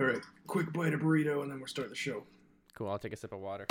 All right, quick bite of burrito, and then we'll start the show. Cool, I'll take a sip of water.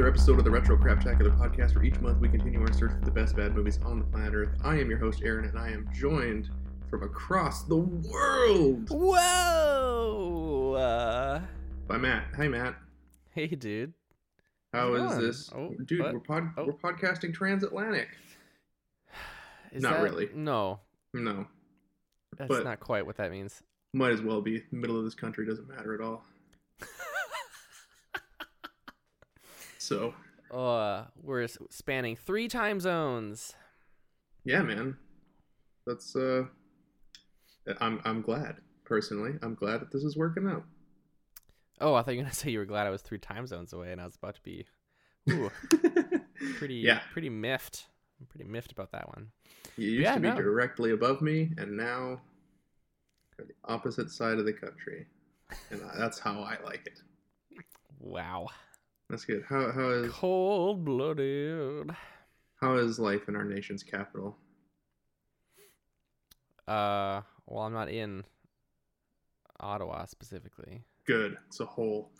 Episode of the Retro Crap Shack of the podcast, where each month we continue our search for the best bad movies on the planet Earth. I am your host, Aaron, and I am joined from across the world. Whoa! By Matt. Hi, Matt. Hey, dude. How's it going? Oh, dude, what? We're podcasting transatlantic. Not really. No. That's not quite what that means. Might as well be. The middle of this country doesn't matter at all. So we're spanning 3 time zones. Yeah, man. That's I'm glad, personally. I'm glad that this is working out. Oh, I thought you were gonna say you were glad I was 3 time zones away, and I was about to be pretty miffed. I'm pretty miffed about that one. You used to be directly above me, and now you're the opposite side of the country. And that's how I like it. Wow. That's good. How is cold-blooded? How is life in our nation's capital? Well, I'm not in Ottawa specifically. Good. It's a whole.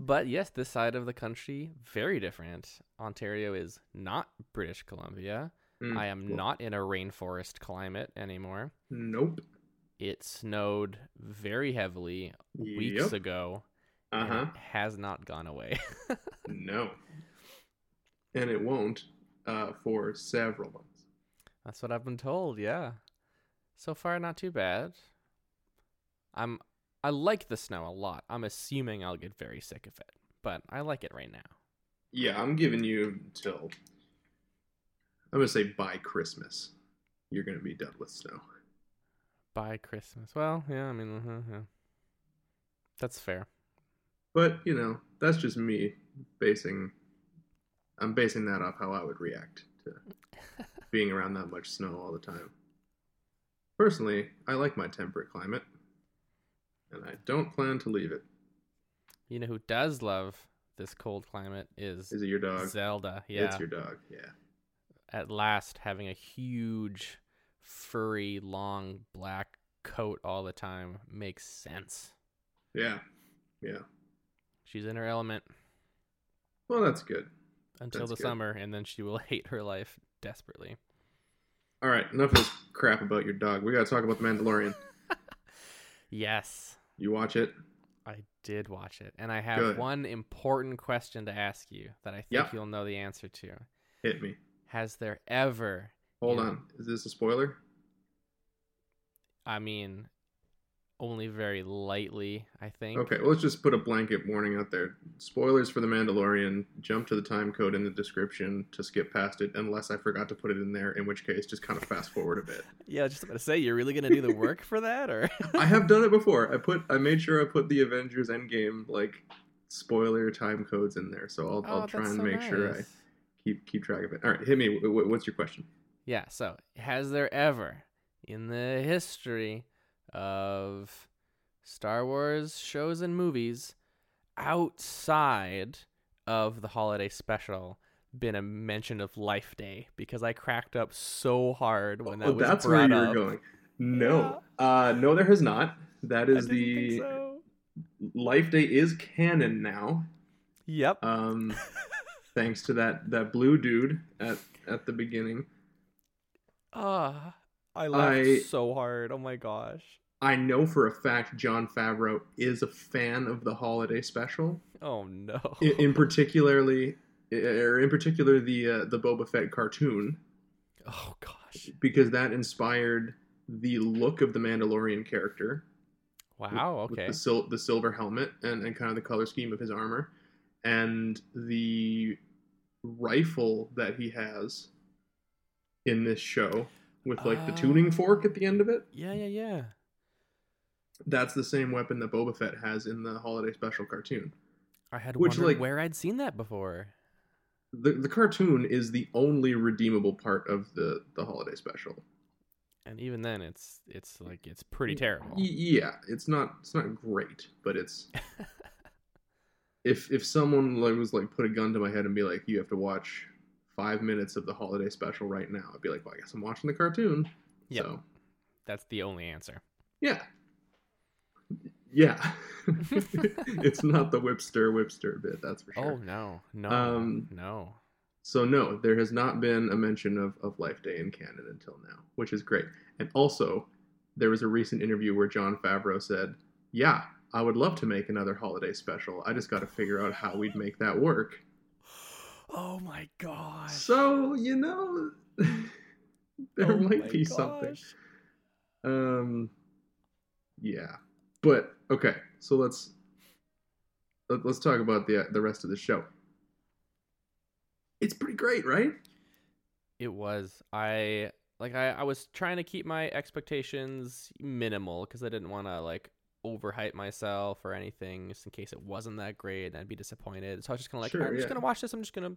But yes, this side of the country, very different. Ontario is not British Columbia. I am not in a rainforest climate anymore. Nope. It snowed very heavily weeks ago. Uh-huh. It has not gone away. No. And it won't for several months. That's what I've been told, yeah. So far, not too bad. I like the snow a lot. I'm assuming I'll get very sick of it, but I like it right now. Yeah, I'm giving you till, I'm going to say by Christmas, you're going to be done with snow. By Christmas. Well, yeah, I mean, that's fair. But, you know, that's just me basing that off how I would react to being around that much snow all the time. Personally, I like my temperate climate, and I don't plan to leave it. You know who does love this cold climate is... Is it your dog? Zelda, yeah. It's your dog, yeah. At last, having a huge, furry, long, black coat all the time makes sense. Yeah. She's in her element. Well, that's good. Until the summer, and then she will hate her life desperately. All right, enough of this crap about your dog. We got to talk about The Mandalorian. Yes. You watch it? I did watch it, and I have one important question to ask you that I think you'll know the answer to. Hit me. Has there ever... Hold on. Is this a spoiler? I mean... Only very lightly, I think. Okay, well, let's just put a blanket warning out there. Spoilers for The Mandalorian. Jump to the time code in the description to skip past it, unless I forgot to put it in there, in which case just kind of fast forward a bit. Yeah, I was just about to say, you're really going to do the work for that? Or I have done it before. I made sure I put the Avengers: Endgame, spoiler time codes in there, so I'll try and make sure I keep track of it. All right, hit me. What's your question? Yeah, so has there ever, in the history... of Star Wars shows and movies outside of the holiday special been a mention of Life Day? Because I cracked up so hard when that was brought up. Oh, that's where you were going. No. Yeah. No, there has not. That is Life Day is canon now. Yep. Thanks to that blue dude at the beginning. I laughed so hard. Oh my gosh. I know for a fact Jon Favreau is a fan of the holiday special. Oh no. In particular the Boba Fett cartoon. Oh gosh. Because that inspired the look of the Mandalorian character. Wow, okay. With the silver helmet and kind of the color scheme of his armor and the rifle that he has in this show. With the tuning fork at the end of it. Yeah. that's the same weapon that Boba Fett has in the holiday special cartoon. I had wondered where I'd seen that before. The cartoon is the only redeemable part of the holiday special. And even then, it's pretty terrible. Yeah, it's not great, but it's if someone was put a gun to my head and be like, you have to watch 5 minutes of the holiday special right now, I'd be like, well, I guess I'm watching the cartoon. Yeah, so. That's the only answer. Yeah. It's not the whipster bit, that's for sure. Oh, no. So no, there has not been a mention of Life Day in canon until now, which is great. And also, there was a recent interview where Jon Favreau said, yeah, I would love to make another holiday special. I just got to figure out how we'd make that work. Oh my god. So, there might be something. Yeah. But, okay, so let's talk about the rest of the show. It's pretty great, right? It was. I was trying to keep my expectations minimal because I didn't want to overhype myself or anything, just in case it wasn't that great and I'd be disappointed. So I was just kind of just gonna watch this. I'm just gonna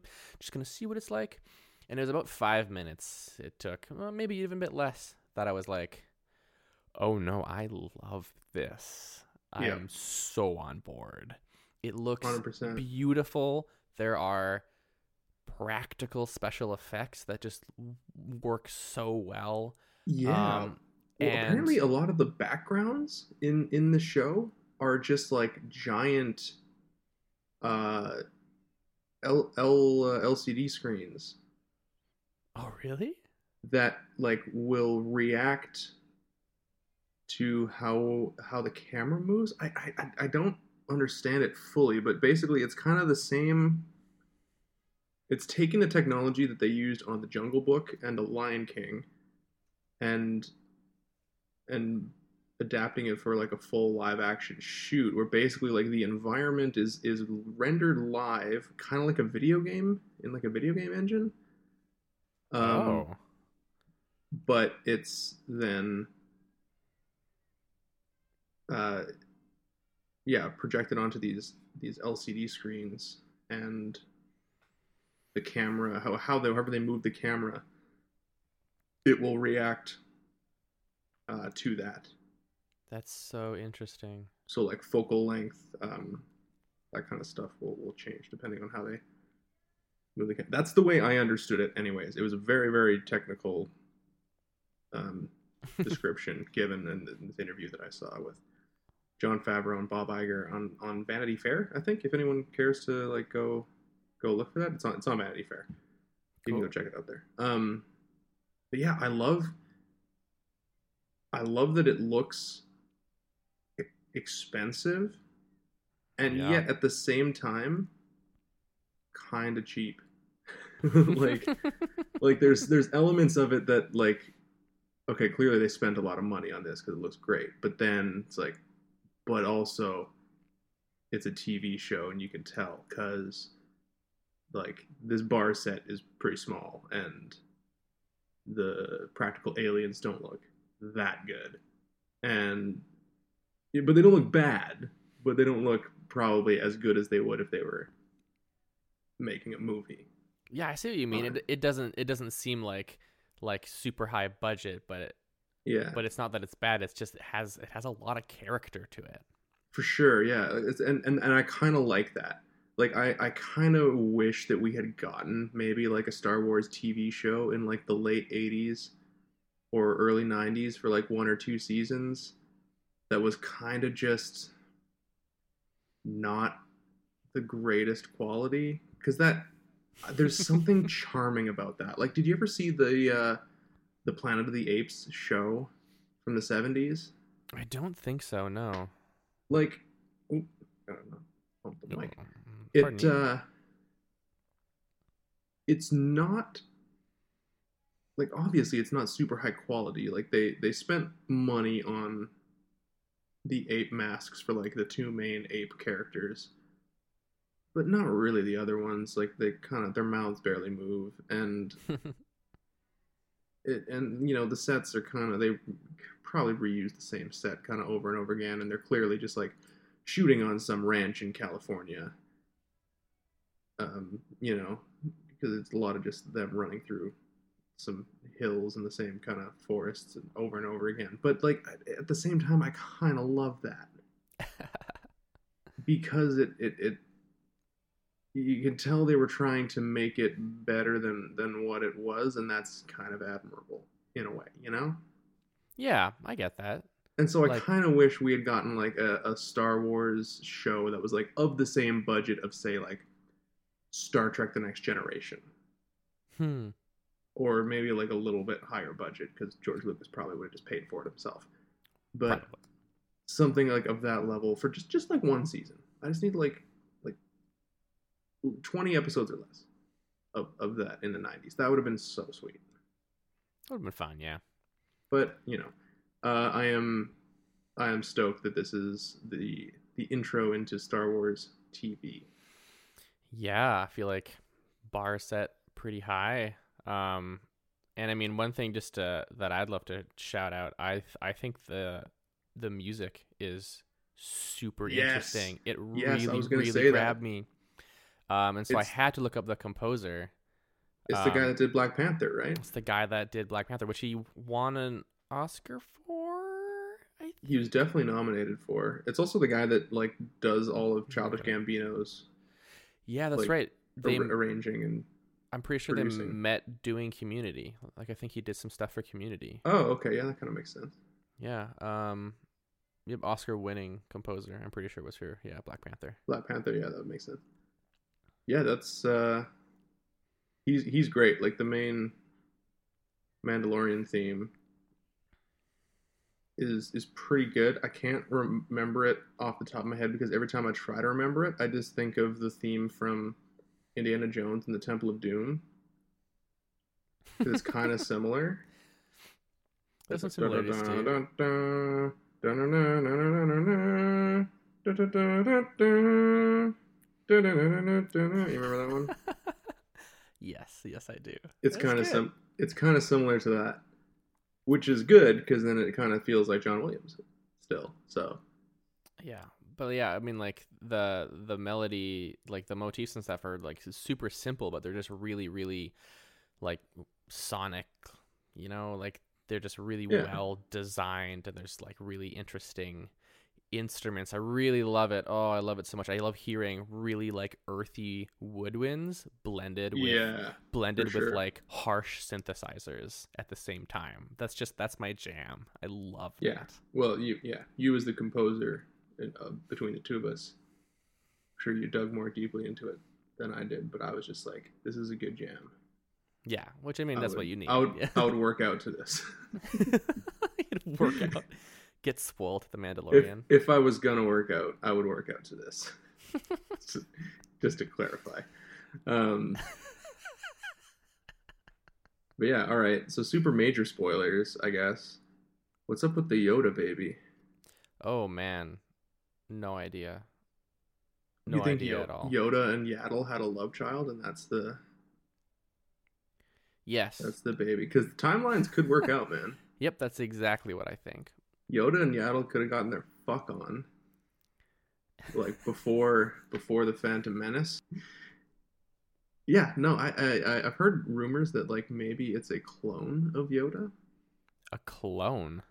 see what it's like. And it was about 5 minutes it took, maybe even a bit less, that I was like, oh no, I love this. Yeah. I'm so on board. It looks 100%. Beautiful. There are practical special effects that just work so well. Yeah. Apparently a lot of the backgrounds in the show are just giant LCD screens. Oh, really? That will react to how the camera moves. I don't understand it fully, but basically it's kind of the same. It's taking the technology that they used on the Jungle Book and the Lion King and adapting it for a full live action shoot, where basically the environment is rendered live, kind of like a video game, in a video game engine. But it's then projected onto these LCD screens, and the camera, however they move the camera, it will react to that. That's so interesting. So focal length, that kind of stuff will change depending on how they move the camera. That's the way I understood it anyways. It was a very, very technical description given in this interview that I saw with Jon Favreau and Bob Iger on Vanity Fair, I think. If anyone cares to go look for that, it's on Vanity Fair. You can go check it out there. But yeah, I love that it looks expensive and yet at the same time kind of cheap. There's elements of it that okay, clearly they spent a lot of money on this because it looks great, but then it's but also it's a TV show and you can tell because this bar set is pretty small and the practical aliens don't look that good. But they don't look bad, but they don't look probably as good as they would if they were making a movie. Yeah, I see what you mean. It doesn't seem like super high budget, but it's not that it's bad. It's just it has a lot of character to it. For sure, yeah. It's, and I kind of like that. I kind of wish that we had gotten maybe a Star Wars TV show in the late 80s or early 90s for one or two seasons that was kind of just not the greatest quality, because there's something charming about that. Did you ever see the Planet of the Apes show from the 70s? I don't think so, no. I don't know. Bump the mic. It's not obviously it's not super high quality. They spent money on the ape masks for the two main ape characters, but not really the other ones. Their mouths barely move, and And, you know, the sets are kind of, they probably reuse the same set kind of over and over again, and they're clearly just, like, shooting on some ranch in California. You know, because it's a lot of just them running through some hills and the same kind of forests and over again. But, like, at the same time, I kind of love that. Because it you can tell they were trying to make it better than what it was, and that's kind of admirable in a way, you know? Yeah, I get that. And so I kind of wish we had gotten, like, a Star Wars show that was, like, of the same budget of, say, like, Star Trek The Next Generation. Or maybe, like, a little bit higher budget, because George Lucas probably would have just paid for it himself. But probably. Something, like, of that level for just like, one season. I just need, like, 20 episodes or less of that in the 90s. That would have been so sweet. That would have been fun, yeah. But, you know, I am stoked that this is the intro into Star Wars TV. Yeah, I feel like bar set pretty high. And I mean, one thing just that I'd love to shout out, I think the music is super interesting. It really grabbed me. And so I had to look up the composer. It's the guy that did Black Panther, right? It's the guy that did Black Panther, which he won an Oscar for, I think. He was definitely nominated for. It's also the guy that, like, does all of Childish Gambino's. Yeah, that's like, right. Arranging and I'm pretty sure producing. They met doing Community. Like, I think he did some stuff for Community. Oh, okay. Yeah, that kind of makes sense. Yeah. Yep, Oscar-winning composer. I'm pretty sure it was for, yeah, Black Panther. Black Panther, yeah, that makes sense. Yeah, that's he's great. Like the main Mandalorian theme is pretty good. I can't remember it off the top of my head because every time I try to remember it, I just think of the theme from Indiana Jones and the Temple of Doom. It's kind of similar. There's some similarities too. You remember that one? Yes, I do. It's kind of similar to that, which is good because then it kind of feels like John Williams still. So, yeah, but yeah, I mean, like the melody, like the motifs and stuff are like super simple, but they're just really, really like sonic. You know, like they're just really well designed, and there's like really interesting instruments. I really love it. Oh, I love it so much. I love hearing really like earthy woodwinds blended with like harsh synthesizers at the same time. That's my jam. I love that. Well, you as the composer between the two of us, I'm sure you dug more deeply into it than I did, but I was just like, this is a good jam. Yeah, which I mean, that's what you need. I would work out to this. You'd work out. Get swole to the Mandalorian. If I was gonna work out, I would work out to this. Just to clarify. But yeah, all right. So super major spoilers, I guess. What's up with the Yoda baby? Oh man, no idea. No idea at all. Yoda and Yaddle had a love child, and that's the baby. Because the timelines could work out, man. Yep, that's exactly what I think. Yoda and Yaddle could have gotten their fuck on, like before the Phantom Menace. Yeah, no, I've heard rumors that like maybe it's a clone of Yoda. A clone?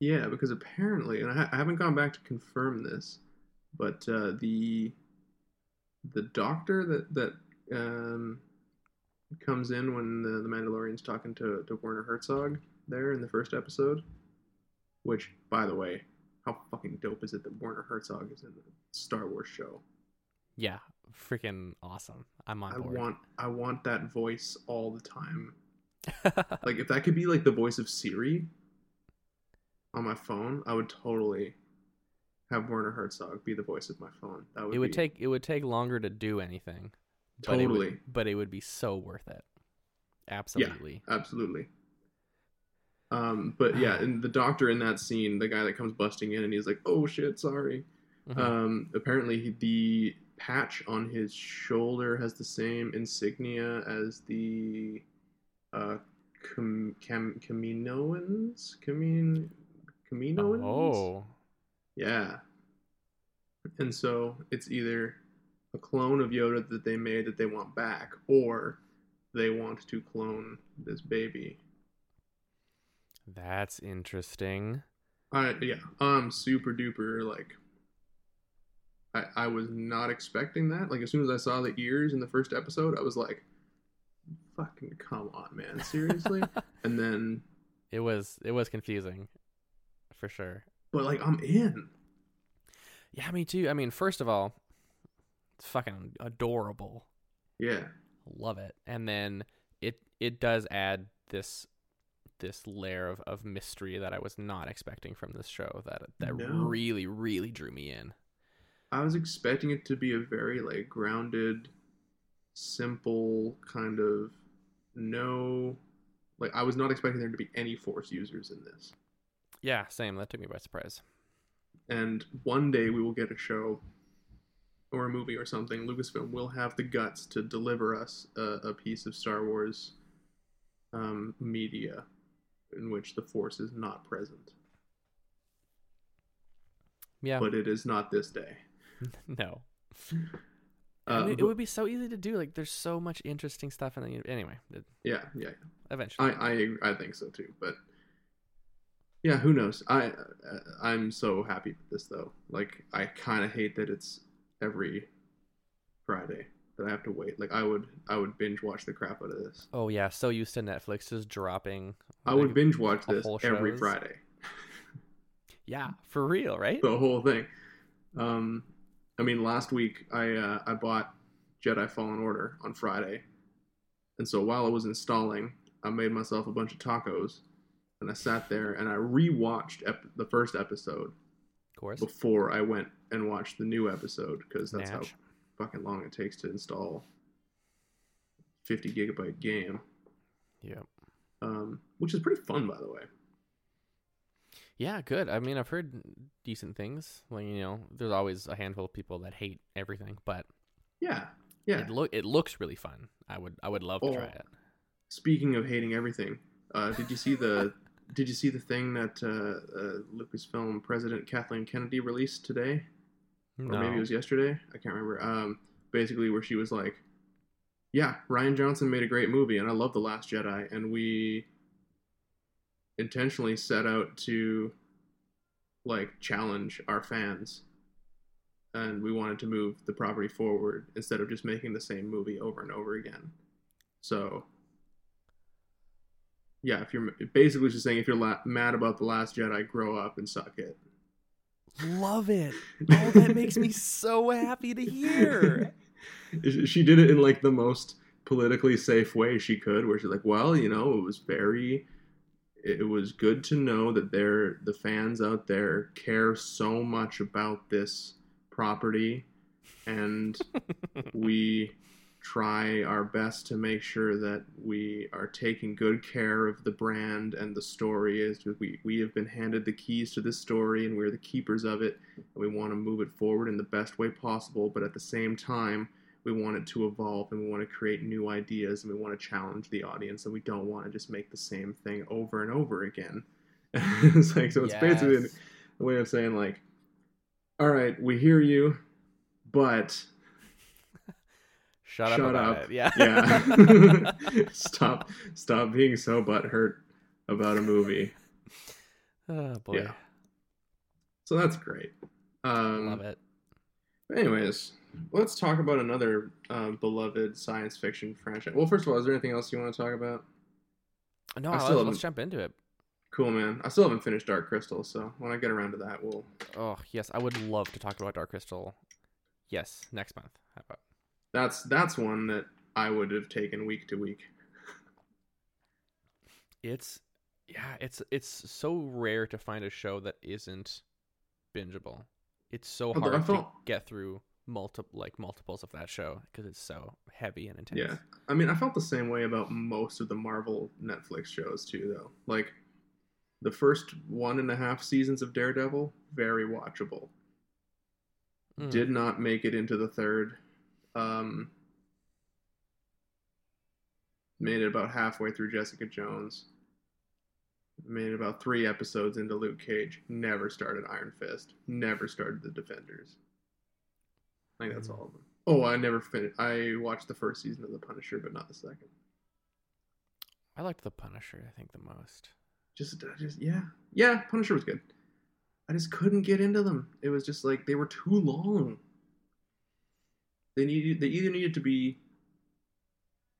Yeah, because apparently, and I haven't gone back to confirm this, but the doctor that comes in when the Mandalorian's talking to Werner Herzog there in the first episode. Which, by the way, how fucking dope is it that Werner Herzog is in the Star Wars show? Yeah, freaking awesome. I'm on board. I want that voice all the time. Like, if that could be, like, the voice of Siri on my phone, I would totally have Werner Herzog be the voice of my phone. It would take longer to do anything. Totally. But it would be so worth it. Absolutely. Yeah, absolutely. But yeah, and the doctor in that scene, the guy that comes busting in and he's like, oh shit, sorry. Uh-huh. Apparently the patch on his shoulder has the same insignia as the Kaminoans? Kaminoans? Oh. Yeah. And so it's either a clone of Yoda that they made that they want back, or they want to clone this baby. That's interesting. Yeah, I'm super duper, like, I was not expecting that. Like, as soon as I saw the ears in the first episode, I was like, fucking come on, man, seriously? And then it was confusing, for sure. But, like, I'm in. Yeah, me too. I mean, first of all, it's fucking adorable. Yeah. Love it. And then it does add this layer of mystery that I was not expecting from this show that really, really drew me in. I was expecting it to be a very, like, grounded, simple kind of I was not expecting there to be any Force users in this. Yeah, same. That took me by surprise. And one day we will get a show or a movie or something. Lucasfilm will have the guts to deliver us a piece of Star Wars media in which the Force is not present. Yeah. But it is not this day. No. It would be so easy to do. Like, there's so much interesting stuff in the universe. Anyway. Yeah. Eventually. I think so, too. But, yeah, who knows? I'm so happy with this, though. Like, I kind of hate that it's every Friday that I have to wait. Like, I would binge watch the crap out of this. Oh, yeah. So used to Netflix just dropping. I would binge watch this every Friday. Yeah, for real, right? The whole thing. I mean, last week I bought Jedi Fallen Order on Friday, and so while I was installing, I made myself a bunch of tacos, and I sat there and I rewatched the first episode, of course, before I went and watched the new episode, because that's how fucking long it takes to install 50 gigabyte game. Yeah. Which is pretty fun, by the way. Yeah, good. I mean, I've heard decent things. Like, you know, there's always a handful of people that hate everything, but yeah, it looks really fun. I would love to try it. Speaking of hating everything, did you see the thing that Lucasfilm President Kathleen Kennedy released today? No. Or maybe it was yesterday. I can't remember. Basically, where she was like, "Yeah, Rian Johnson made a great movie, and I love The Last Jedi, and we." Intentionally set out to, like, challenge our fans, and we wanted to move the property forward instead of just making the same movie over and over again. So, yeah, if you're basically just saying if you're mad about The Last Jedi, grow up and suck it. Love it. Oh, that makes me so happy to hear. She did it in, like, the most politically safe way she could, where she's like, well, you know, it was good to know that the fans out there care so much about this property, and we try our best to make sure that we are taking good care of the brand and the story. We have been handed the keys to this story, and we're the keepers of it, and we want to move it forward in the best way possible, but at the same time, we want it to evolve, and we want to create new ideas, and we want to challenge the audience, and we don't want to just make the same thing over and over again. It's like, so it's basically a way of saying, like, all right, we hear you, but shut up. It. Yeah. Stop being so butthurt about a movie. Oh boy. Yeah. So that's great. Love it. Anyways, let's talk about another beloved science fiction franchise. Well, first of all, is there anything else you want to talk about? No, let's jump into it. Cool, man. I still haven't finished Dark Crystal, so when I get around to that, we'll... Oh, yes, I would love to talk about Dark Crystal. Yes, next month. How about? That's one that I would have taken week to week. It's so rare to find a show that isn't bingeable. It's so hard to get through multiples of that show because it's so heavy and intense. Yeah, I mean, I felt the same way about most of the Marvel Netflix shows too, though. Like, the first 1.5 seasons of Daredevil, very watchable. Did not make it into the third. Made it about halfway through Jessica Jones. Made it about 3 episodes into Luke Cage. Never started Iron Fist. Never started The Defenders. I think that's all of them. Oh, I never finished. I watched the first season of The Punisher, but not the second. I liked The Punisher, I think, the most. Yeah, Punisher was good. I just couldn't get into them. It was just like, they were too long. They either needed to be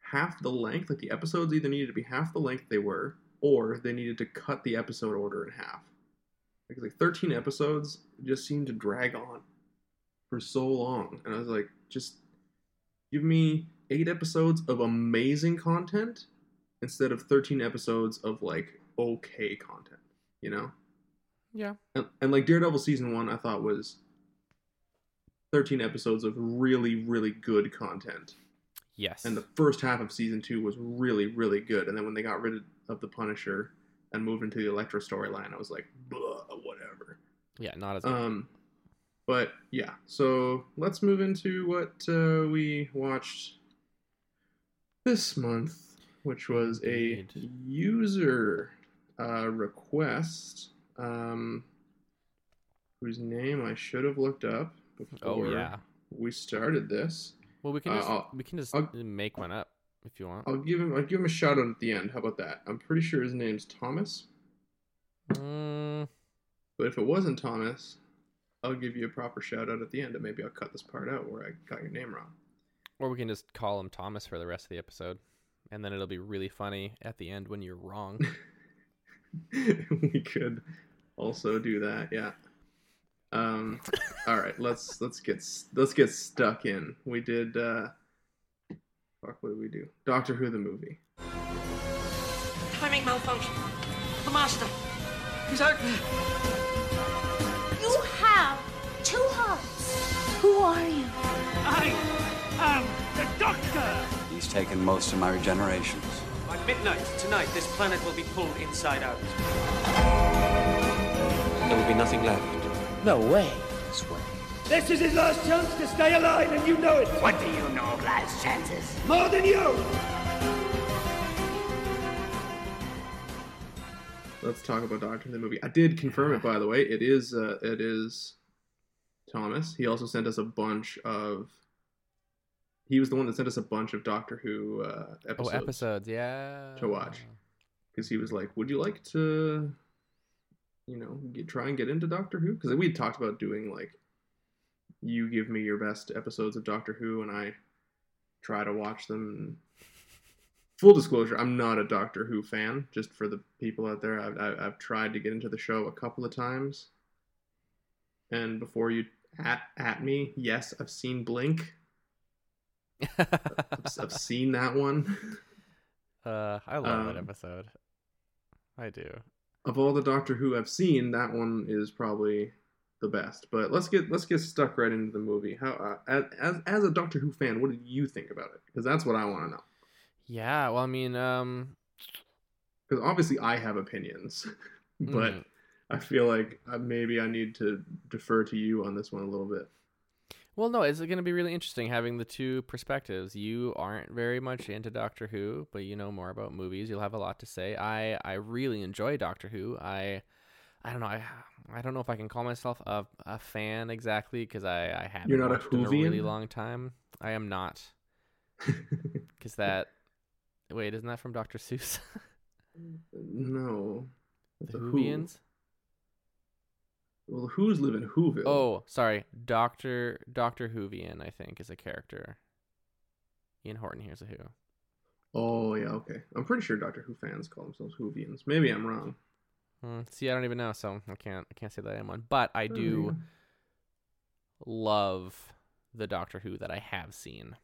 half the length, like the episodes either needed to be half the length they were, or they needed to cut the episode order in half. Because like 13 episodes just seemed to drag on for so long. And I was like, just give me 8 episodes of amazing content instead of 13 episodes of like okay content, you know? Yeah. And like Daredevil season 1, I thought was 13 episodes of really, really good content. Yes. And the first half of season 2 was really, really good. And then when they got rid of the Punisher and moved into the Elektra storyline, I was like, whatever. Yeah, not as good. But yeah, so let's move into what we watched this month, which was a user request, whose name I should have looked up before we started this. Well, we can just make one up if you want. I'll give him a shout out at the end. How about that? I'm pretty sure his name's Thomas. But if it wasn't Thomas, I'll give you a proper shout out at the end, and maybe I'll cut this part out where I got your name wrong. Or we can just call him Thomas for the rest of the episode. And then it'll be really funny at the end when you're wrong. We could also do that, yeah. All right, let's get stuck in. We did. What did we do? Doctor Who the movie. Timing malfunction. The Master. He's out there. You have 2 hearts. Who are you? I am the Doctor. He's taken most of my regenerations. By midnight tonight, this planet will be pulled inside out. There will be nothing left. No way. Swear. This is his last chance to stay alive, and you know it. What do you know of last chances? More than you! Let's talk about Doctor in the movie. I did confirm it, by the way. It is Thomas. He also sent us a bunch of... He was the one that sent us a bunch of Doctor Who episodes. Oh, episodes, yeah. To watch. Because he was like, would you like to, try and get into Doctor Who? Because we had talked about doing, like, you give me your best episodes of Doctor Who, and I try to watch them. Full disclosure, I'm not a Doctor Who fan, just for the people out there. I've tried to get into the show a couple of times. And before you at me, yes, I've seen Blink. I've seen that one. I love that episode. I do. Of all the Doctor Who I've seen, that one is probably the best. But let's get stuck right into the movie. How as a Doctor Who fan, what did you think about it? Because that's what I want to know. Yeah, well, I mean, because obviously I have opinions, but I feel like maybe I need to defer to you on this one a little bit. Well, no, it's going to be really interesting having the two perspectives. You aren't very much into Doctor Who, but you know more about movies. You'll have a lot to say. I really enjoy Doctor Who. I don't know. I don't know if I can call myself a fan exactly because I haven't watched in a really long time. I am not. Because that... Wait, isn't that from Dr. Seuss? No. The Whovians? Well, the Who's live in Whoville. Oh, sorry. Dr. Whovian, I think, is a character. Ian Horton Hears a Who. Oh, yeah, okay. I'm pretty sure Doctor Who fans call themselves Whovians. Maybe I'm wrong. See, I don't even know, so I can't say that I'm one. But I do love the Doctor Who that I have seen.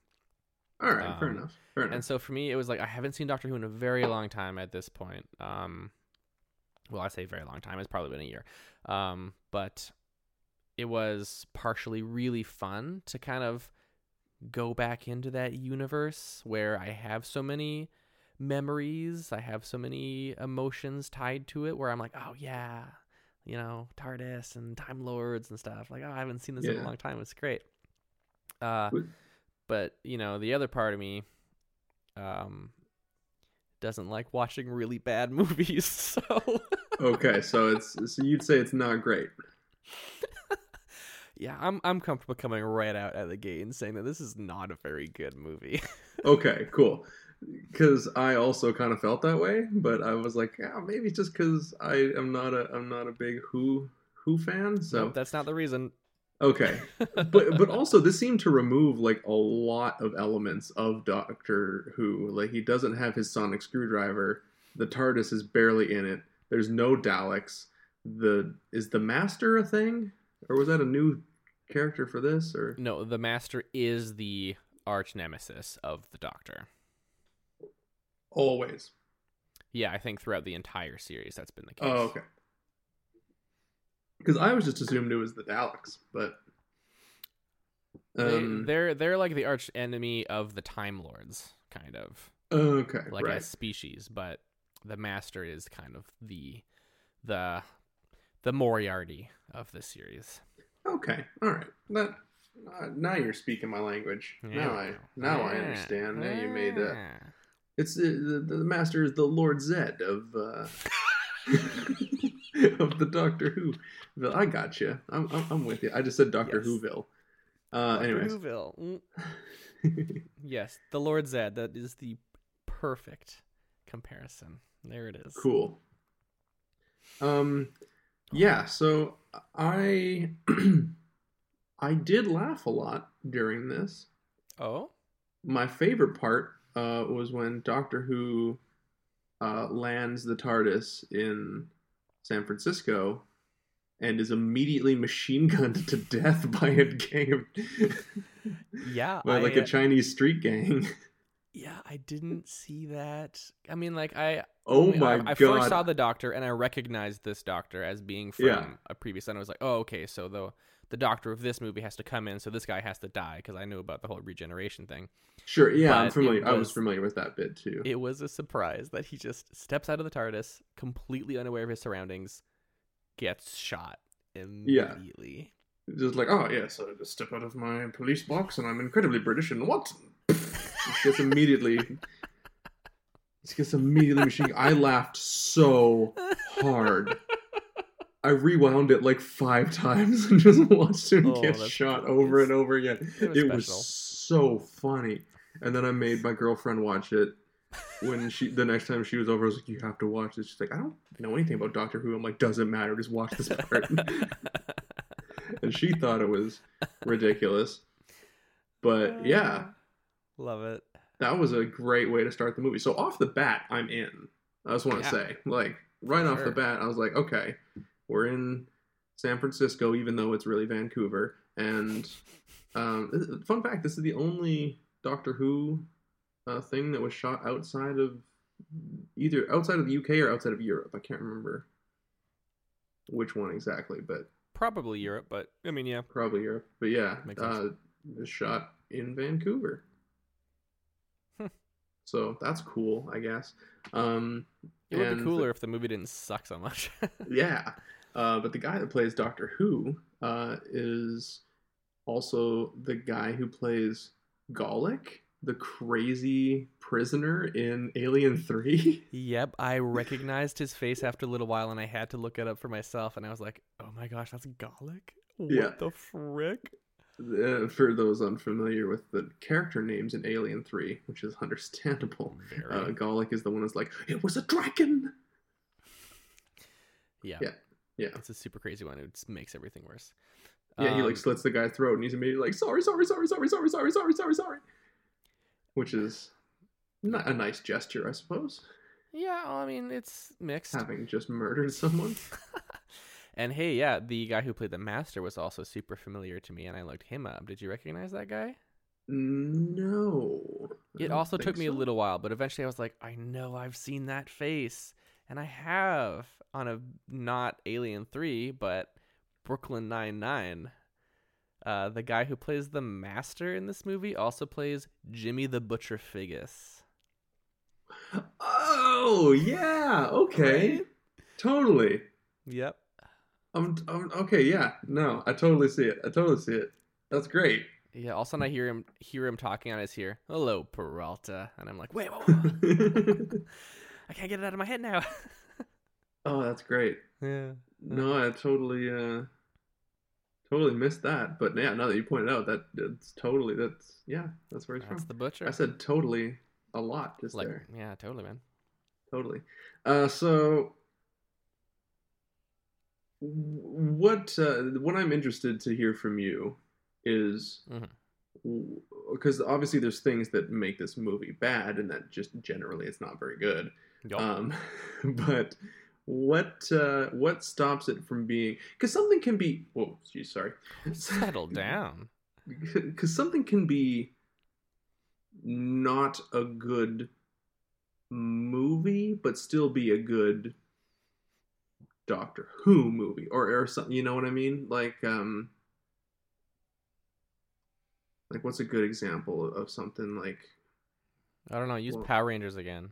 All right, fair enough. And so for me, it was like, I haven't seen Doctor Who in a very long time at this point. Well, I say very long time. It's probably been a year. But it was partially really fun to kind of go back into that universe where I have so many memories. I have so many emotions tied to it where I'm like, oh, yeah, TARDIS and Time Lords and stuff. Like, oh, I haven't seen this in a long time. It's great. But, the other part of me doesn't like watching really bad movies, so okay, so you'd say it's not great. Yeah, I'm comfortable coming right out at the gate and saying that this is not a very good movie. Okay, cool. Because I also kind of felt that way, but I was like, oh, maybe just because I'm not a big Who fan. So nope, that's not the reason. Okay, but also this seemed to remove like a lot of elements of Doctor Who. Like he doesn't have his sonic screwdriver. The TARDIS is barely in it. There's no Daleks. Is the Master a thing, or was that a new character for this? Or no, the Master is the arch nemesis of the Doctor. Always. Yeah, I think throughout the entire series that's been the case. Oh, okay. Because I was just assumed it was the Daleks, but they're like the arch enemy of the Time Lords, kind of. Okay, like right. A species, but the Master is kind of the Moriarty of the series. Okay, all right. That now you're speaking my language. Yeah. Now I understand. Now you made that. It's the Master is the Lord Zed of the Doctor Who. I got you. I'm with you. I just said Doctor yes. Whoville. Anyways. Whoville. Yes, the Lord Zed. That is the perfect comparison. There it is. Cool. Yeah. So I did laugh a lot during this. Oh. My favorite part was when Doctor Who lands the TARDIS in San Francisco and is immediately machine gunned to death by a gang of a Chinese street gang. Yeah, I didn't see that. I mean, like God. I first saw the Doctor and I recognized this Doctor as being from a previous, and I was like, oh, okay, so the Doctor of this movie has to come in, so this guy has to die, because I knew about the whole regeneration thing. Sure, yeah, but I'm familiar. I was familiar with that bit too. It was a surprise that he just steps out of the TARDIS, completely unaware of his surroundings, gets shot immediately. Yeah. Just like, oh yeah, so I just step out of my police box and I'm incredibly British and what? Just gets immediately machine. I laughed so hard. I rewound it like 5 times and just watched him get shot over and over again. It was so funny. And then I made my girlfriend watch it. When the next time she was over, I was like, you have to watch this. She's like, I don't know anything about Doctor Who. I'm like, doesn't matter. Just watch this part. And she thought it was ridiculous. But yeah. Love it. That was a great way to start the movie. So off the bat, I'm in. I just want to say, like, right off the bat, I was like, okay. We're in San Francisco, even though it's really Vancouver. And fun fact, this is the only Doctor Who thing that was shot outside of the UK or outside of Europe. I can't remember which one exactly, but probably Europe. But I mean, yeah, probably Europe. But yeah, it was shot in Vancouver. So that's cool, I guess. It would be cooler if the movie didn't suck so much. Yeah. But the guy that plays Doctor Who is also the guy who plays Golic, the crazy prisoner in Alien 3. Yep, I recognized his face after a little while, and I had to look it up for myself, and I was like, oh my gosh, that's Golic? What the frick? For those unfamiliar with the character names in Alien 3, which is understandable, Golic is the one that's like, it was a dragon! Yeah. It's a super crazy one. It makes everything worse. Yeah, he like slits the guy's throat and he's immediately like, sorry. Which is not a nice gesture, I suppose. Yeah, well, I mean, it's mixed. Having just murdered someone. And hey, yeah, the guy who played the Master was also super familiar to me, and I looked him up. Did you recognize that guy? No. It also took me a little while, but eventually I was like, I know I've seen that face. And I have on a not Alien 3, but Brooklyn Nine-Nine. The guy who plays the Master in this movie also plays Jimmy the Butcher Figgis. Oh, yeah. Okay. Right? Totally. Yep. Okay, yeah. No, I totally see it. That's great. Yeah. All of a sudden, I hear him talking on his ear. Hello, Peralta, and I'm like, wait, I can't get it out of my head now. Oh, that's great. Yeah. No, I totally missed that. But yeah, now that you pointed out, that's where he's from. That's the butcher. I said totally a lot just like, there. Yeah, totally, man. Totally. So what I'm interested to hear from you is because obviously there's things that make this movie bad and that just generally it's not very good. Yep. But what stops it from being, because something can be, whoa, geez, sorry. Settle down. Because something can be not a good movie, but still be a good Doctor Who movie or something, you know what I mean? Like what's a good example of something like, I don't know, use Power Rangers again.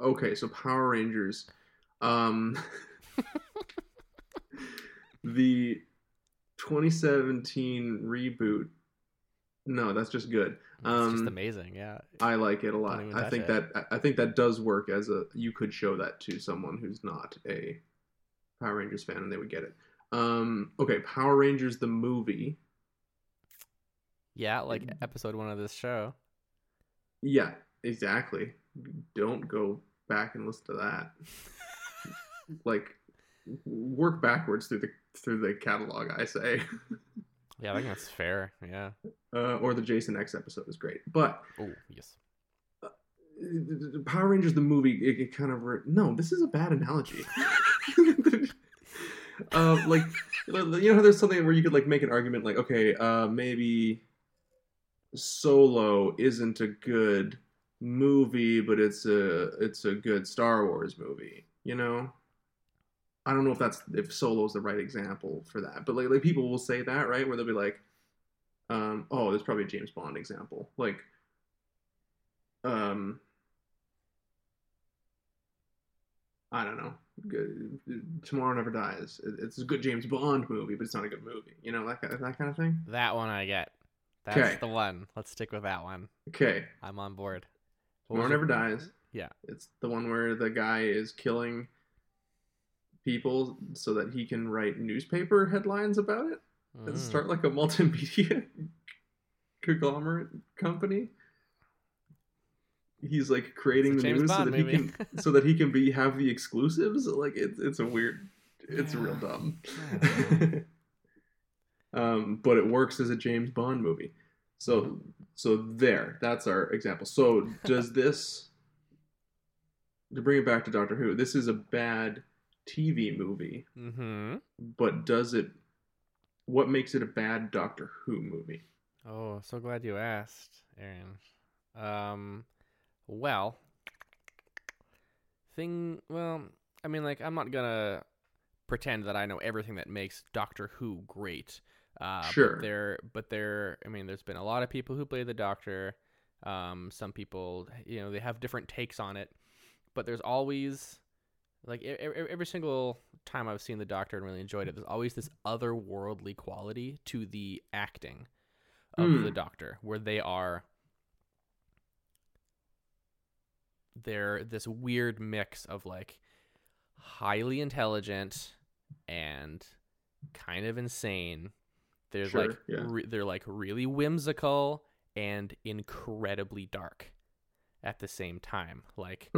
Okay, so Power Rangers, the 2017 reboot. No, that's just good. It's just amazing. Yeah, I like it a lot. I think that does work as a. You could show that to someone who's not a Power Rangers fan, and they would get it. Okay, Power Rangers the movie. Yeah, like episode 1 of this show. Yeah, exactly. Don't go back and listen to that. Like, work backwards through the catalog, I say. Yeah, I think that's fair. Yeah. Or the Jason X episode is great, but oh yes, Power Rangers the movie. It kind of this is a bad analogy. Like, you know how there's something where you could like make an argument like, okay, maybe Solo isn't a good movie, but it's a good Star Wars movie, you know? I don't know if Solo's the right example for that, but like people will say that, right? Where they'll be like, oh, there's probably a James Bond example. Like, I don't know. Tomorrow Never Dies. It's a good James Bond movie, but it's not a good movie. You know, that kind of thing? That one I get. That's the one. Let's stick with that one. Okay. I'm on board. Tomorrow Never Dies. Yeah. It's the one where the guy is killing people so that he can write newspaper headlines about it and start like a multimedia conglomerate company. He's like creating the news so that he can have the exclusives. Like it's a weird, it's real dumb. But it works as a James Bond movie. So there, that's our example. So does this, to bring it back to Doctor Who, this is a bad TV movie, but what makes it a bad Doctor Who movie? Oh, so glad you asked, Aaron. I mean, like, I'm not gonna pretend that I know everything that makes Doctor Who great. Sure. But there's been a lot of people who play the Doctor. Some people, you know, they have different takes on it, but there's always, like, every single time I've seen the Doctor and really enjoyed it, there's always this otherworldly quality to the acting of the Doctor, where they're this weird mix of like highly intelligent and kind of insane. There's they're like really whimsical and incredibly dark at the same time. Like,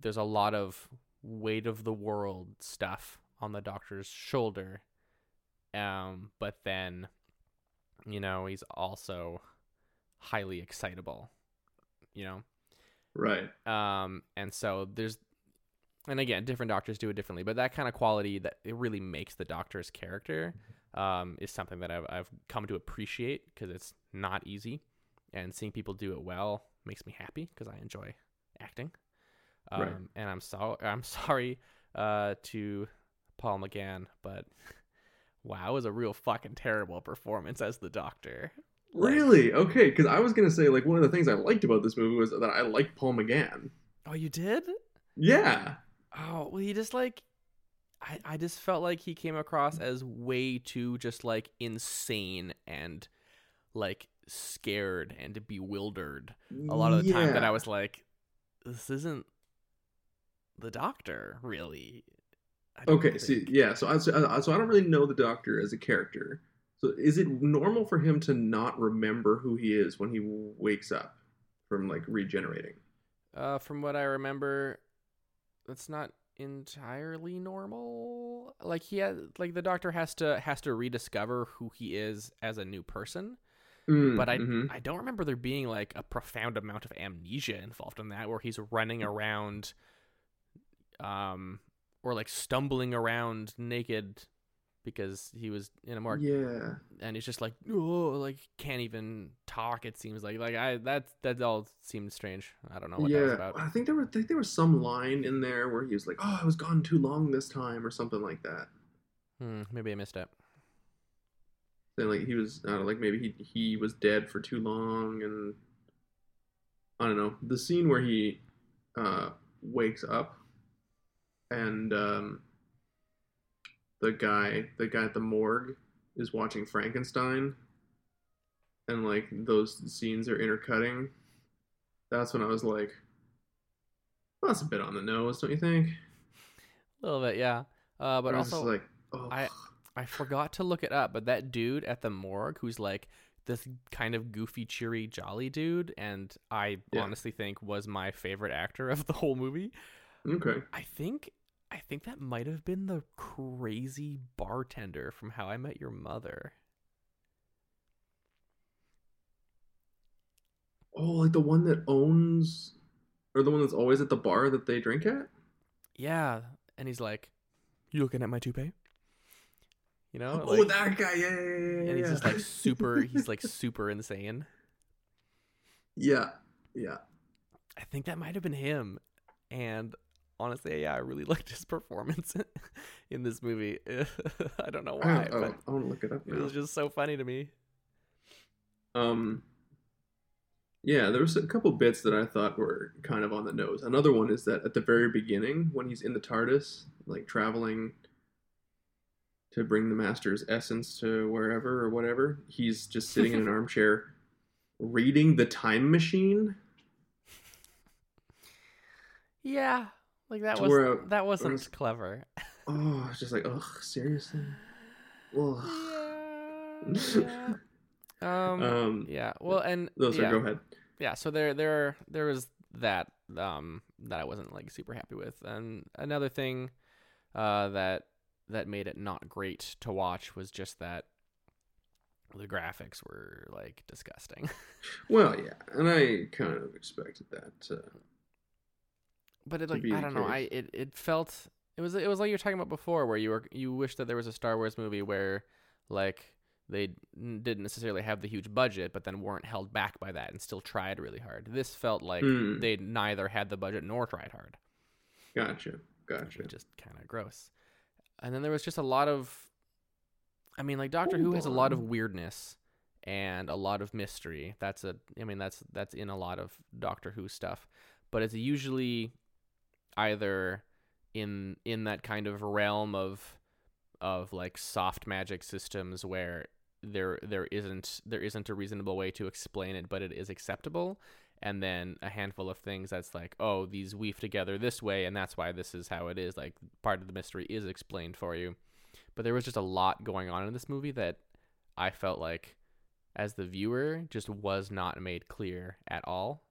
there's a lot of weight of the world stuff on the Doctor's shoulder. But then, you know, he's also highly excitable, you know? Right. And so again, different doctors do it differently, but that kind of quality that it really makes the Doctor's character, is something that I've come to appreciate because it's not easy, and seeing people do it well makes me happy because I enjoy acting. Right. And I'm sorry to Paul McGann, but wow, it was a real fucking terrible performance as the Doctor. Like, really? Okay, because I was gonna say like one of the things I liked about this movie was that I liked Paul McGann. Oh, you did? Yeah. Oh well, he just like I just felt like he came across as way too just like insane and like scared and bewildered a lot of the time that I was like, this isn't the Doctor really. Okay. So I don't really know the Doctor as a character. So is it normal for him to not remember who he is when he wakes up from like regenerating? From what I remember, that's not entirely normal. Like he had, like the Doctor has to rediscover who he is as a new person. But I don't remember there being like a profound amount of amnesia involved in that, where he's running around, or like stumbling around naked because he was in a market. Yeah. And he's just like, oh, like can't even talk. It seems like that all seemed strange. I don't know what that was about. I think there was some line in there where he was like, oh, I was gone too long this time or something like that. Maybe I missed it. Then like he was, I don't know, like maybe he was dead for too long, and I don't know. The scene where he wakes up and the guy at the morgue is watching Frankenstein, and like those scenes are intercutting. That's when I was like, well, that's a bit on the nose, don't you think? A little bit, yeah. But also like, oh. I forgot to look it up, but that dude at the morgue who's like this kind of goofy, cheery, jolly dude, and I honestly think was my favorite actor of the whole movie. Okay. I think that might have been the crazy bartender from How I Met Your Mother. Oh, like the one that owns, or the one that's always at the bar that they drink at? Yeah. And he's like, you looking at my toupee? You know? Oh, like, that guy, yeah. And he's just like super, he's like super insane. Yeah, yeah. I think that might have been him. And honestly, yeah, I really liked his performance in this movie. I don't know why. I want to look it up now. It was just so funny to me. Yeah, there was a couple bits that I thought were kind of on the nose. Another one is that at the very beginning, when he's in the TARDIS, like traveling to bring the Master's essence to wherever or whatever, he's just sitting in an armchair reading The Time Machine. Yeah, like that wasn't clever. Oh, it's just like, ugh, seriously. Ugh. Yeah. Yeah. Well, and go ahead. Yeah. So there was that that I wasn't like super happy with, and another thing that made it not great to watch was just that the graphics were like disgusting. Well, yeah, and I kind of expected that. But it, like, I don't know, it felt it was like you were talking about before, where you wish that there was a Star Wars movie where like they didn't necessarily have the huge budget, but then weren't held back by that and still tried really hard. This felt like they neither had the budget nor tried hard. Gotcha. Just kind of gross. And then there was just a lot of, I mean, like Doctor Who has a lot of weirdness and a lot of mystery. That's in a lot of Doctor Who stuff, but it's usually either in that kind of realm of like soft magic systems where there isn't a reasonable way to explain it, but it is acceptable. And then a handful of things that's like, oh, these weave together this way, and that's why this is how it is. Like, part of the mystery is explained for you. But there was just a lot going on in this movie that I felt like, as the viewer, just was not made clear at all.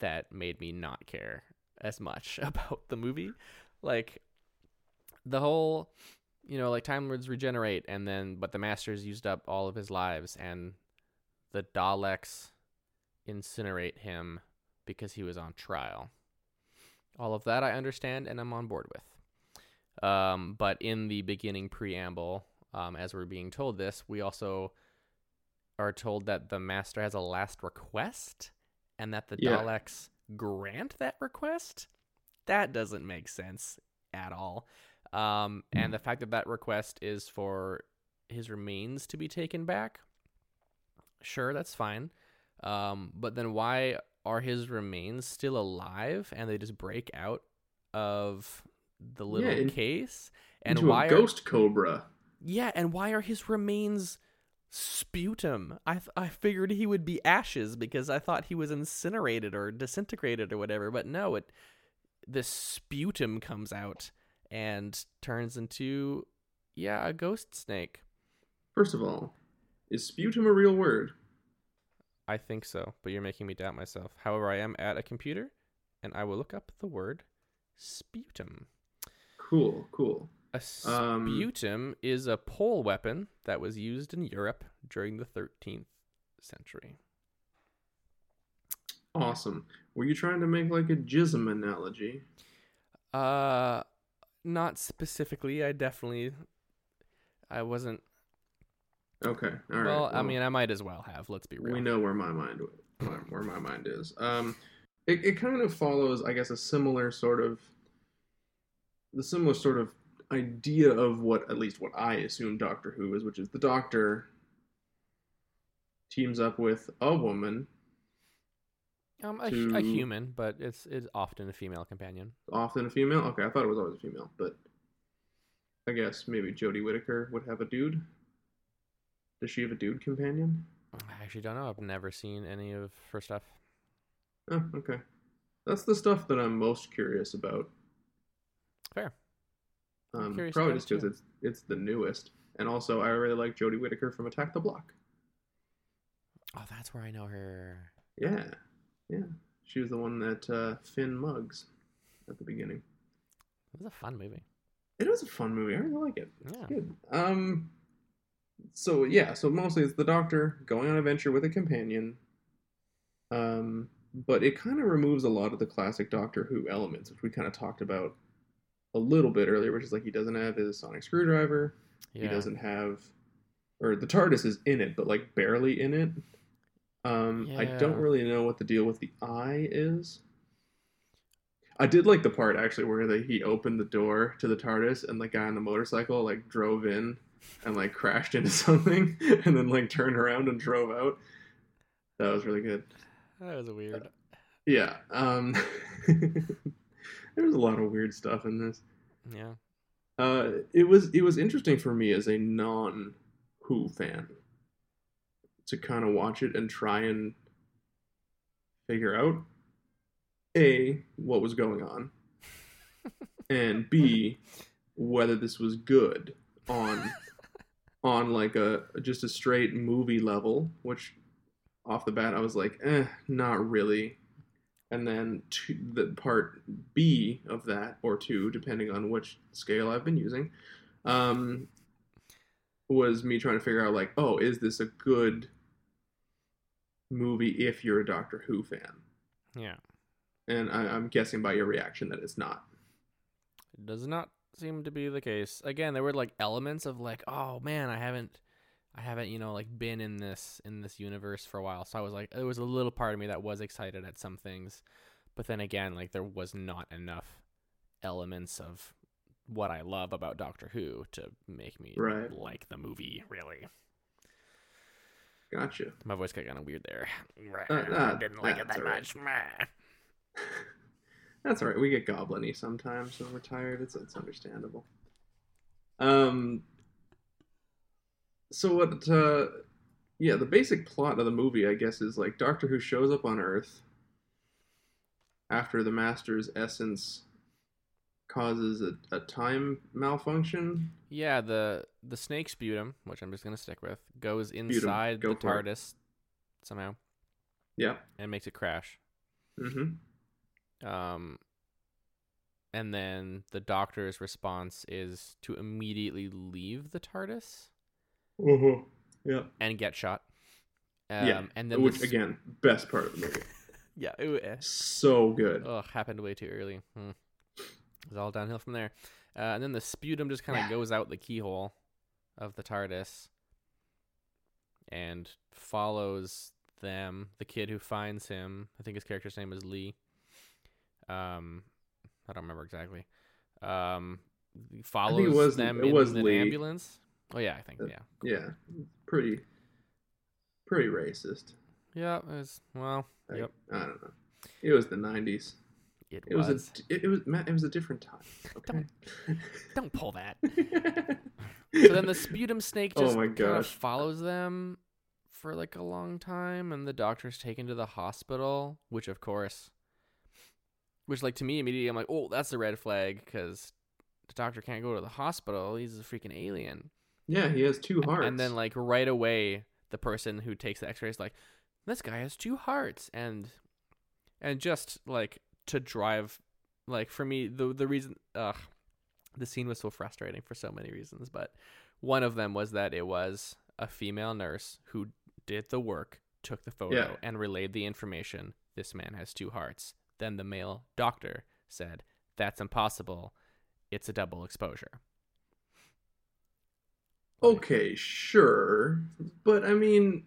That made me not care as much about the movie. Like, the whole, you know, like, Time Lords regenerate, and then, but the Master's used up all of his lives, and the Daleks incinerate him because he was on trial. All of that I understand and I'm on board with. But in the beginning preamble, as we're being told this, we also are told that the Master has a last request and that the Daleks grant that request. That doesn't make sense at all. And the fact that request is for his remains to be taken back. Sure, that's fine. But then why are his remains still alive and they just break out of the little case. And into why a ghost cobra. Yeah, and why are his remains sputum? I figured he would be ashes because I thought he was incinerated or disintegrated or whatever, but no, this sputum comes out and turns into, a ghost snake. First of all, is sputum a real word? I think so, but you're making me doubt myself. However, I am at a computer, and I will look up the word sputum. Cool. A sputum is a pole weapon that was used in Europe during the 13th century. Awesome. Were you trying to make like a jism analogy? Not specifically. I wasn't. Okay. All right. Well, I mean, I might as well have. Let's be real. We know where my mind is. It kind of follows, I guess, the similar sort of idea of at least what I assume Doctor Who is, which is the Doctor teams up with a woman, a human, but it's often a female companion. Often a female. Okay, I thought it was always a female, but I guess maybe Jodie Whittaker would have a dude. Does she have a dude companion? I actually don't know. I've never seen any of her stuff. Oh, okay. That's the stuff that I'm most curious about. Fair. Probably just because it's the newest. And also, I really like Jodie Whittaker from Attack the Block. Oh, that's where I know her. Yeah. She was the one that Finn mugs at the beginning. It was a fun movie. I really like it. It's good. So mostly it's the Doctor going on an adventure with a companion. But it kind of removes a lot of the classic Doctor Who elements, which we kind of talked about a little bit earlier, which is like he doesn't have his sonic screwdriver. Yeah. He doesn't have, or the TARDIS is in it, but like barely in it. I don't really know what the deal with the eye is. I did like the part actually where he opened the door to the TARDIS and the guy on the motorcycle like drove in and like crashed into something and then like turned around and drove out. That was really good. That was weird. There was a lot of weird stuff in this. Yeah. It was interesting for me as a non-Who fan to kind of watch it and try and figure out, A, what was going on, and B, whether this was good on like just a straight movie level, which off the bat I was like, not really. And then the part B of that, or two, depending on which scale I've been using, was me trying to figure out, like, oh, is this a good movie if you're a Doctor Who fan? Yeah. And I'm guessing by your reaction that it's not. It does not seem to be the case. Again, there were, like, elements of, like, oh, man, I haven't, been in this universe for a while. So I was like, there was a little part of me that was excited at some things, but then again, like there was not enough elements of what I love about Doctor Who to make me like the movie really. Gotcha. My voice got kind of weird there. I didn't like it that much. That's all right. We get goblin-y sometimes when we're tired. It's understandable. So what, the basic plot of the movie, I guess, is like Doctor Who shows up on Earth after the Master's essence causes a time malfunction. Yeah, the snake sputum, which I'm just going to stick with, goes inside the TARDIS somehow. Yeah. And makes it crash. Mm-hmm. And then the Doctor's response is to immediately leave the TARDIS. Uh-huh. Yeah, and get shot. And then which again, best part of the movie. Yeah, so good. Oh, happened way too early. It was all downhill from there. And then the sputum just kind of goes out the keyhole of the TARDIS and follows them. The kid who finds him, I think his character's name is Lee. I don't remember exactly. Follows them in an ambulance. Oh, yeah, I think, yeah. Cool. Yeah, pretty racist. Yeah, I don't know. It was the 90s. It was a different time. Okay? Don't pull that. So then the sputum snake just kind of follows them for like a long time, and the doctor's taken to the hospital, which like to me immediately I'm like, oh, that's a red flag, because the doctor can't go to the hospital. He's a freaking alien. Yeah, he has two hearts. And then like right away, the person who takes the X-ray is like, this guy has two hearts, and just like to drive, like for me the reason the scene was so frustrating for so many reasons, but one of them was that it was a female nurse who did the work, took the photo, and relayed the information. This man has two hearts. Then the male doctor said, "That's impossible. It's a double exposure." Okay, sure, but I mean,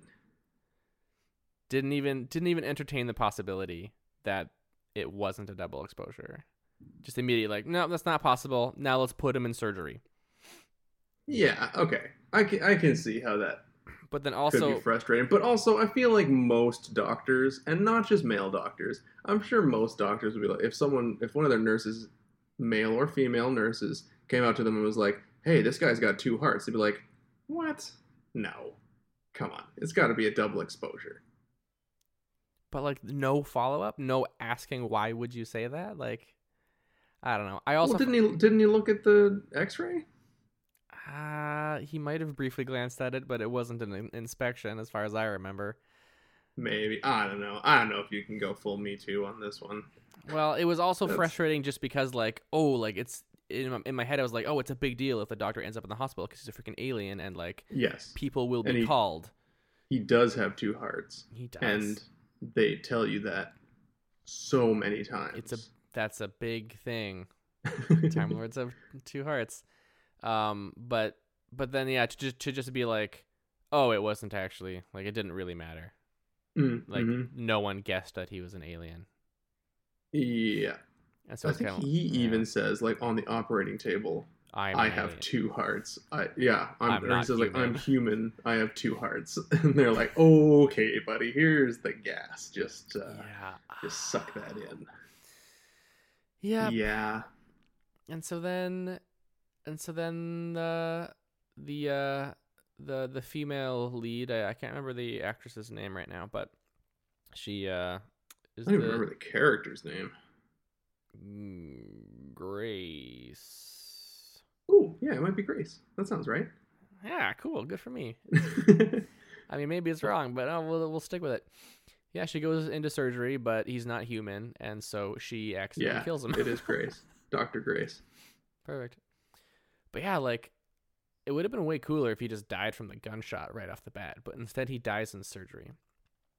didn't even entertain the possibility that it wasn't a double exposure. Just immediately like, no, that's not possible. Now let's put him in surgery. Yeah, okay. I can see how that but then also could be frustrating. But also, I feel like most doctors, and not just male doctors, I'm sure most doctors would be like, if one of their nurses, male or female nurses, came out to them and was like, hey, this guy's got two hearts, they'd be like, what? No. Come on. It's got to be a double exposure. But like, no follow-up? No asking why would you say that? Like, I don't know. I also didn't he look at the X-ray? He might have briefly glanced at it, but it wasn't an inspection as far as I remember. Maybe. I don't know if you can go full Me Too on this one. Well, it was also frustrating just because like, it's in my head I was like, oh, it's a big deal if the doctor ends up in the hospital because he's a freaking alien, and like, yes, people will be called. He does have two hearts. He does. And they tell you that so many times. That's a big thing. Time Lords have two hearts. But then, yeah, to just be like, oh, it wasn't actually, like, it didn't really matter. No one guessed that he was an alien. Yeah. And so I think even says, like, on the operating table, I have two hearts. I'm he says, like, I'm human. I have two hearts. And they're like, okay, buddy, here's the gas. Just suck that in. Yeah. Yeah. And so then the female lead, I can't remember the actress's name right now, but she I don't even remember the character's name. Grace. Oh, yeah, it might be Grace. That sounds right. Yeah, cool. Good for me. I mean, maybe it's wrong, but we'll stick with it. Yeah, she goes into surgery, but he's not human, and so she accidentally kills him. It is Grace. Dr. Grace. Perfect. But yeah, like, it would have been way cooler if he just died from the gunshot right off the bat. But instead, he dies in surgery.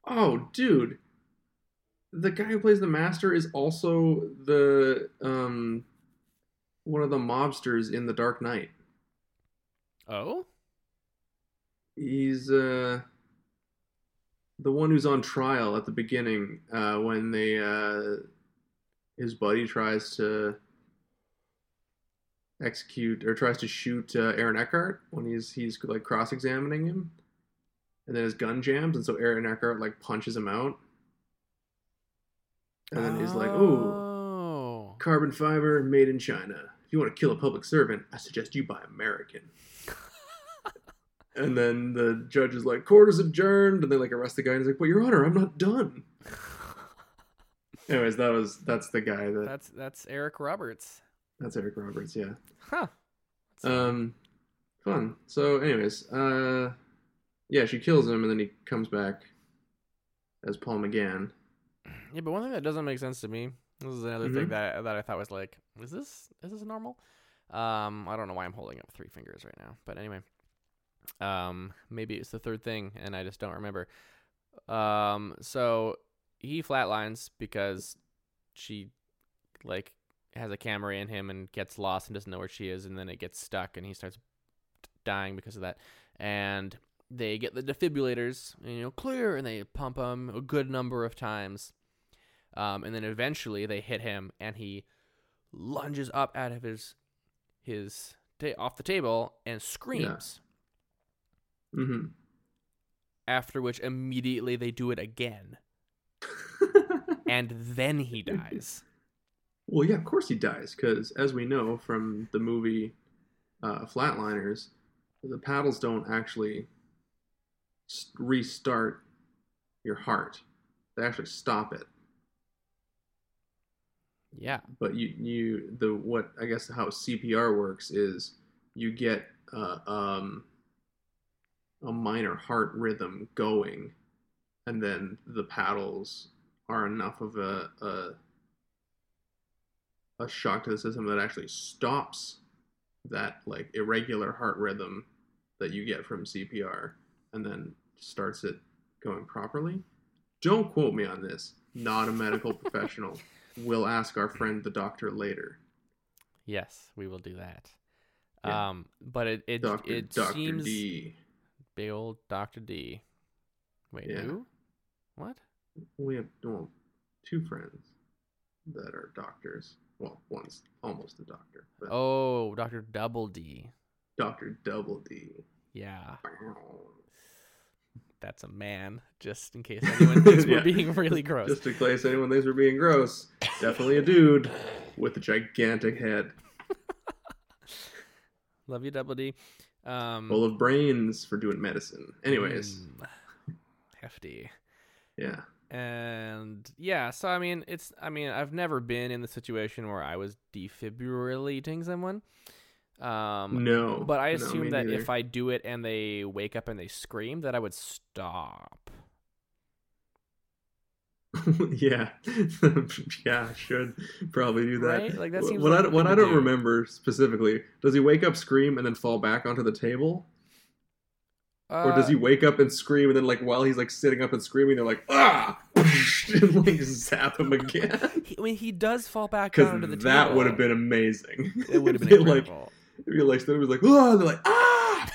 Oh, dude. The guy who plays the Master is also the one of the mobsters in The Dark Knight. Oh? He's the one who's on trial at the beginning when they his buddy tries to shoot Aaron Eckhart when he's like cross-examining him, and then his gun jams, and so Aaron Eckhart like punches him out, and then he's like, "Oh, carbon fiber made in China. If you want to kill a public servant, I suggest you buy American." And then the judge is like, "Court is adjourned," and they like arrest the guy, and he's like, "Well, Your Honor, I'm not done." Anyways, that's the guy that's Eric Roberts. That's Eric Roberts, yeah. Huh. Fun. So, anyways, she kills him, and then he comes back as Paul McGann. Yeah, but one thing that doesn't make sense to me. This is another thing that I thought was like, is this normal? I don't know why I'm holding up three fingers right now, but anyway, maybe it's the third thing, and I just don't remember. So he flatlines because she like has a camera in him and gets lost and doesn't know where she is, and then it gets stuck and he starts dying because of that, and they get the defibrillators, clear, and they pump him a good number of times, and then eventually they hit him and he lunges up out of his off the table and screams, after which immediately they do it again and then he dies. Well, yeah, of course he dies, because as we know from the movie Flatliners, the paddles don't actually restart your heart. They actually stop it. Yeah. But how CPR works is you get a minor heart rhythm going, and then the paddles are enough of a shock to the system that actually stops that like irregular heart rhythm that you get from CPR and then starts it going properly. Don't quote me on this. Not a medical professional. We'll ask our friend the doctor later. Yes, we will do that. Yeah. But it seems... Dr. D. Big old Dr. D. Wait, yeah. Who? What? We have two friends that are doctors. Well, one's almost a doctor. But... Oh, Dr. Double D. Dr. Double D. Yeah. That's a man, just in case anyone thinks we're being really gross. Just in case anyone thinks we're being gross. Definitely a dude with a gigantic head. Love you, Double D. Full of brains for doing medicine. Anyways. Hefty. Yeah. And yeah, so I've never been in the situation where I was defibrillating someone. No, but I assume that neither. If I do it and they wake up and they scream, that I would stop. Yeah, yeah, I should probably do that. Right? Like that seems I don't remember specifically. Does he wake up, scream, and then fall back onto the table? Or does he wake up and scream, and then like while he's like sitting up and screaming, they're like ah, and like zap him again. He does fall back onto the table. That would have been amazing. It would have been incredible. Like, realized that it was like ah, and they're like ah,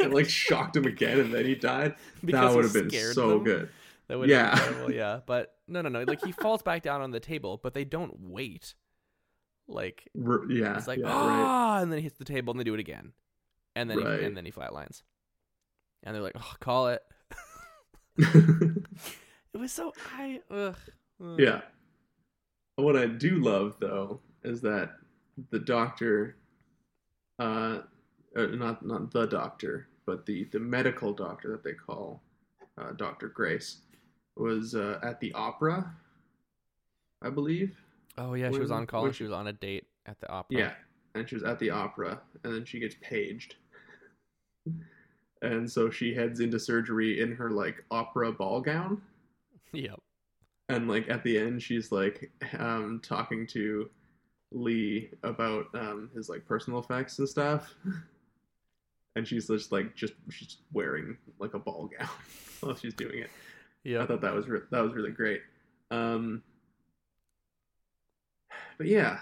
and like shocked him again, and then he died. Because that would have been so good. That would have been incredible. Yeah, but no. Like he falls back down on the table, but they don't wait. Like yeah, it's like ah, right. And then he hits the table, and they do it again, and then right. and then he flatlines. And they're like, oh, call it. It was so high. Ugh. Yeah. What I do love, though, is that the doctor, not the doctor, but the medical doctor that they call Dr. Grace was at the opera, I believe. Oh, yeah. She was on call. She was on a date at the opera. Yeah. And she was at the opera. And then she gets paged. And so she heads into surgery in her, like, opera ball gown. Yep. And, like, at the end, she's, like, talking to Lee about his, like, personal effects and stuff. And she's just, like, she's wearing, like, a ball gown while she's doing it. Yeah. I thought that was really great. But, yeah,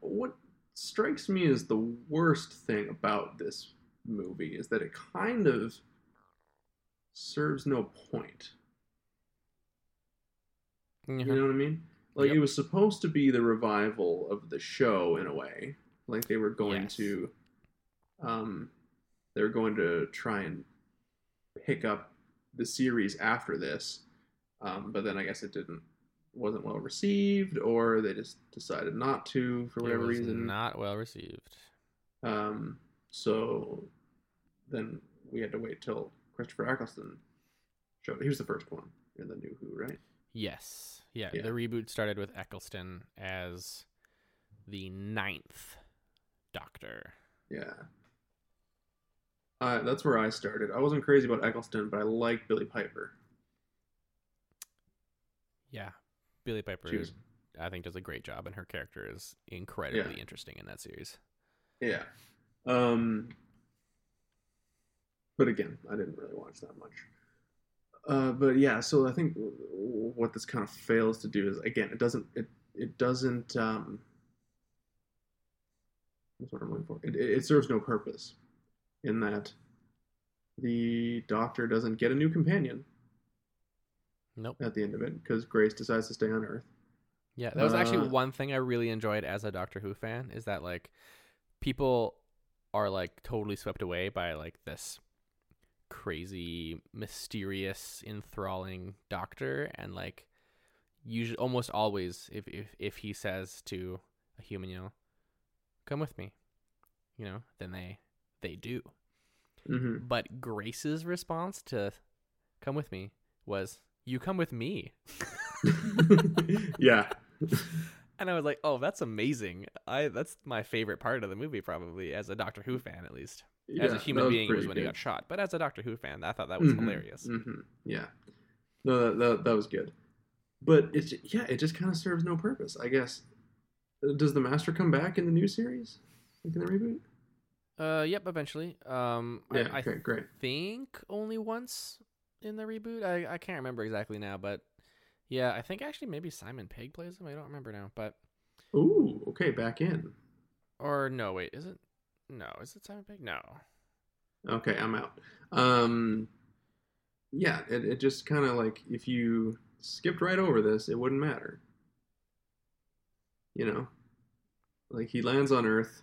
what strikes me as the worst thing about this movie is that it kind of serves no point. Mm-hmm. You know what I mean? Like It was supposed to be the revival of the show in a way. Like they were going to they were going to try and pick up the series after this. But then I guess it wasn't well received, or they just decided not to for whatever reason. Not well received. So then we had to wait till Christopher Eccleston showed. He was the first one in the new Who, right? Yes. Yeah. The reboot started with Eccleston as the 9th Doctor. Yeah. That's where I started. I wasn't crazy about Eccleston, but I liked Billy Piper. Yeah. Billy Piper, I think, does a great job, and her character is incredibly interesting in that series. Yeah. But again, I didn't really watch that much. But yeah, so I think what this kind of fails to do is, again, it doesn't. That's what I'm looking for. It serves no purpose, in that the Doctor doesn't get a new companion. Nope. At the end of it, because Grace decides to stay on Earth. Yeah, that was actually one thing I really enjoyed as a Doctor Who fan, is that like people are like totally swept away by like this crazy, mysterious, enthralling doctor, and like usually almost always if he says to a human, you know, come with me, you know, then they do. Mm-hmm. But Grace's response to come with me was, you come with me. Yeah. And I was like, oh, that's amazing. That's my favorite part of the movie, probably, as a Doctor Who fan, at least. Yeah, as a human being, it was when he got shot. But as a Doctor Who fan, I thought that was hilarious. Mm-hmm. Yeah. No, that was good. But, it just kind of serves no purpose, I guess. Does the Master come back in the new series? Like in the reboot? Yep, eventually. Great. I think only once in the reboot. I can't remember exactly now, but... Yeah, I think actually maybe Simon Pegg plays him. I don't remember now, but... Ooh, okay, back in. Or no, wait, is it? No, is it Simon Pegg? No. Okay, I'm out. Yeah, it just kind of like, if you skipped right over this, it wouldn't matter. You know? Like, he lands on Earth.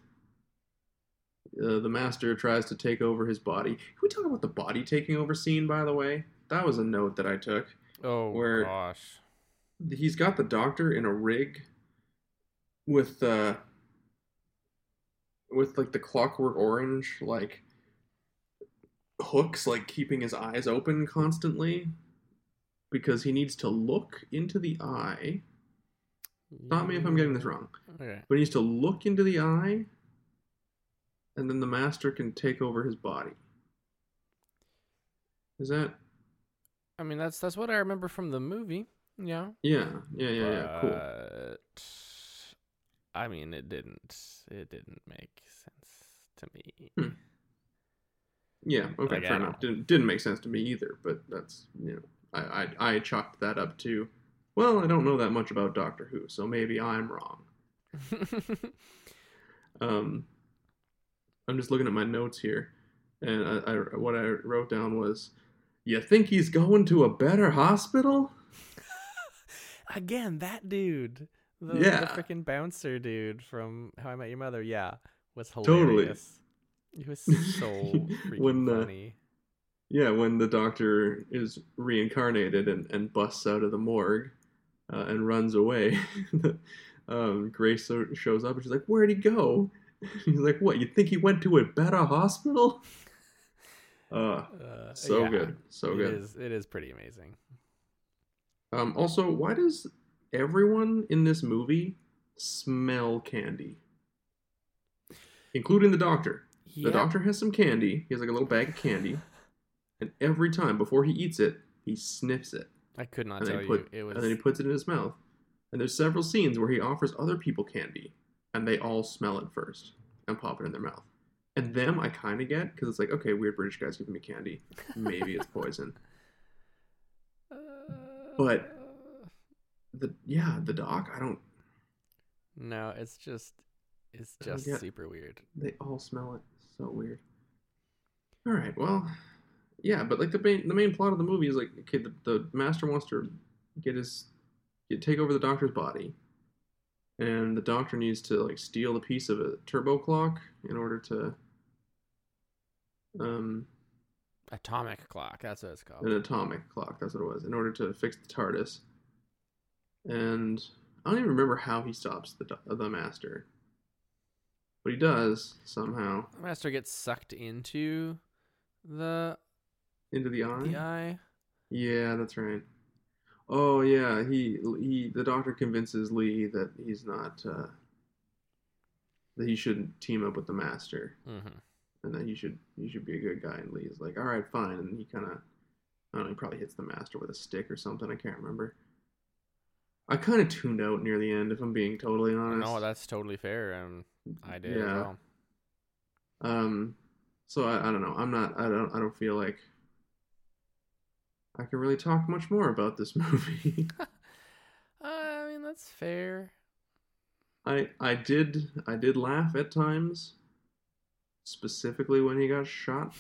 The Master tries to take over his body. Can we talk about the body taking over scene, by the way? That was a note that I took. Oh, where gosh. He's got the Doctor in a rig with like the Clockwork Orange, like hooks, like keeping his eyes open constantly because he needs to look into the eye. Stop me if I'm getting this wrong. Okay. But he needs to look into the eye, and then the Master can take over his body. Is that... I mean, that's what I remember from the movie. Yeah. Yeah. Cool. I mean, it didn't make sense to me. Yeah. Okay. Like, fair enough. Didn't make sense to me either. But that's, you know, I chalked that up to, well, I don't know that much about Doctor Who, so maybe I'm wrong. I'm just looking at my notes here, and I what I wrote down was, you think he's going to a better hospital? Again, that dude. The freaking bouncer dude from How I Met Your Mother. Yeah, was hilarious. Totally. It was so freaking funny. When the Doctor is reincarnated and busts out of the morgue and runs away, Grace shows up and she's like, where'd he go? He's like, what, you think he went to a better hospital? So good. It is pretty amazing. Also, why does everyone in this movie smell candy? Including the Doctor. Yeah. The Doctor has some candy. He has like a little bag of candy. And every time, before he eats it, he sniffs it. I could not tell you. And then he puts it in his mouth. And there's several scenes where he offers other people candy. And they all smell it first and pop it in their mouth. And them, I kind of get, because it's like, okay, weird British guy's giving me candy. Maybe it's poison. But, the Doc, I don't... No, it's just super weird. They all smell it. So weird. All right, well, yeah, but like the main plot of the movie is like, okay, the Master wants to take over the Doctor's body. And the Doctor needs to like steal a piece of a turbo clock in order to atomic clock, that's what it's called. An atomic clock, that's what it was, in order to fix the TARDIS. And I don't even remember how he stops the Master. But he does somehow. The Master gets sucked into the eye? The eye. Yeah, that's right. Oh yeah, the Doctor convinces Lee that he's not that he shouldn't team up with the Master, and that he should be a good guy. And Lee's like, all right, fine. And he kind of, I don't know, he probably hits the Master with a stick or something. I can't remember. I kind of tuned out near the end, if I'm being totally honest. No, that's totally fair. I did as well. So I don't know. I don't feel like I can really talk much more about this movie. I mean, that's fair. I did laugh at times, specifically when he got shot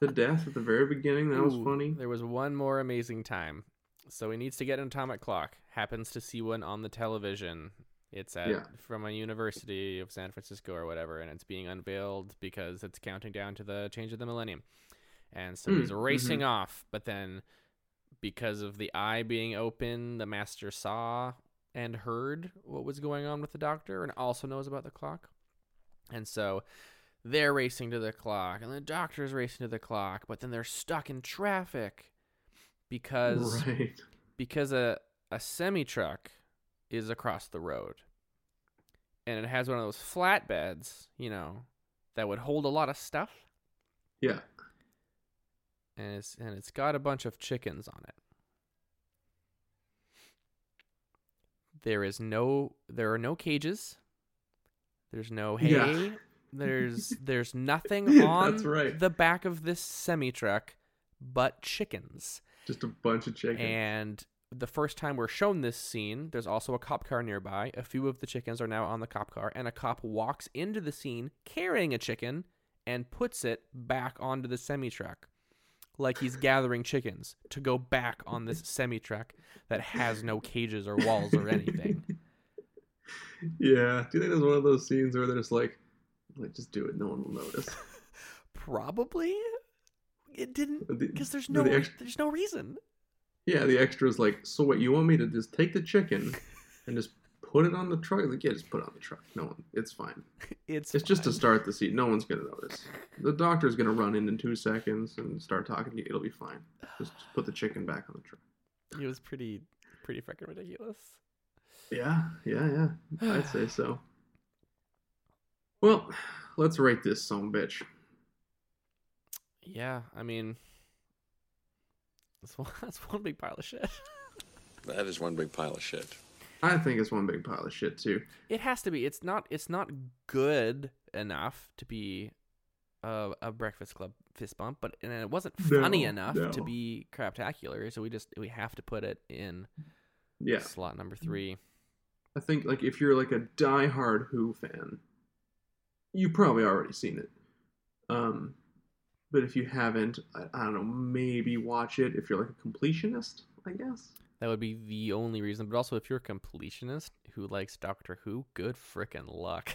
to death at the very beginning. That was funny. There was one more amazing time. So he needs to get an atomic clock. Happens to see one on the television. It's from a university of San Francisco or whatever, and it's being unveiled because it's counting down to the change of the millennium. And so he's racing off, but then because of the eye being open, the Master saw and heard what was going on with the Doctor and also knows about the clock. And so they're racing to the clock, and the Doctor's racing to the clock, but then they're stuck in traffic because a semi-truck is across the road, and it has one of those flatbeds, you know, that would hold a lot of stuff. Yeah. And it's got a bunch of chickens on it. There are no cages. There's no hay. Yeah. There's nothing on the back of this semi-truck but chickens. Just a bunch of chickens. And the first time we're shown this scene, there's also a cop car nearby. A few of the chickens are now on the cop car, and a cop walks into the scene carrying a chicken and puts it back onto the semi-truck, like he's gathering chickens to go back on this semi-truck that has no cages or walls or anything. Yeah. Do you think there's one of those scenes where they're just like, just do it. No one will notice. Probably. It didn't, because there's no reason. Yeah, the extra's like, so what, you want me to just take the chicken and just put it on the truck? Like, yeah, just put it on the truck. No one, it's fine. It's fine. Just to start the scene. No one's going to notice. The Doctor's going to run in 2 seconds and start talking to you. It'll be fine. Just put the chicken back on the truck. It was pretty freaking ridiculous. Yeah. I'd say so. Well, let's rate this sumbitch. Yeah, I mean, that's one big pile of shit. That is one big pile of shit. I think it's one big pile of shit too. It has to be. It's not good enough to be a Breakfast Club fist bump, and it wasn't funny enough to be craptacular. So we have to put it in slot number 3. I think if you're a diehard Who fan, you've probably already seen it. But if you haven't, I don't know, maybe watch it if you're a completionist, I guess. That would be the only reason. But also, if you're a completionist who likes Doctor Who, good frickin' luck.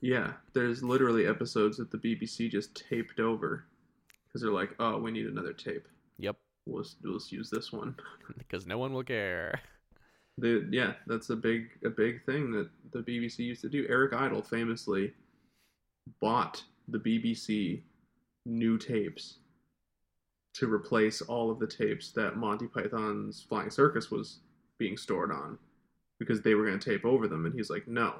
Yeah, there's literally episodes that the BBC just taped over because they're like, oh, we need another tape. Yep. We'll just use this one. Because no one will care. That's a big thing that the BBC used to do. Eric Idle famously bought the BBC new tapes to replace all of the tapes that Monty Python's Flying Circus was being stored on, because they were going to tape over them, and he's like, no,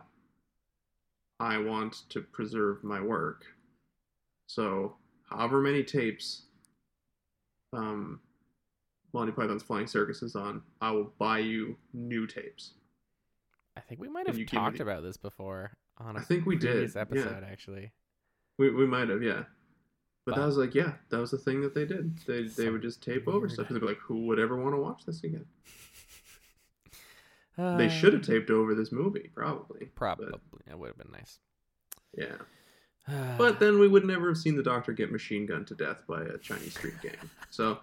I want to preserve my work. So however many tapes Monty Python's Flying Circus is on, I will buy you new tapes. I think we might have talked about this before on a previous episode, actually. We might have, yeah. But that was that was the thing that they did. They would just tape over stuff. They'd be like, who would ever want to watch this again? They should have taped over this movie, probably. That would have been nice. Yeah. But then we would never have seen the Doctor get machine gunned to death by a Chinese street gang. So,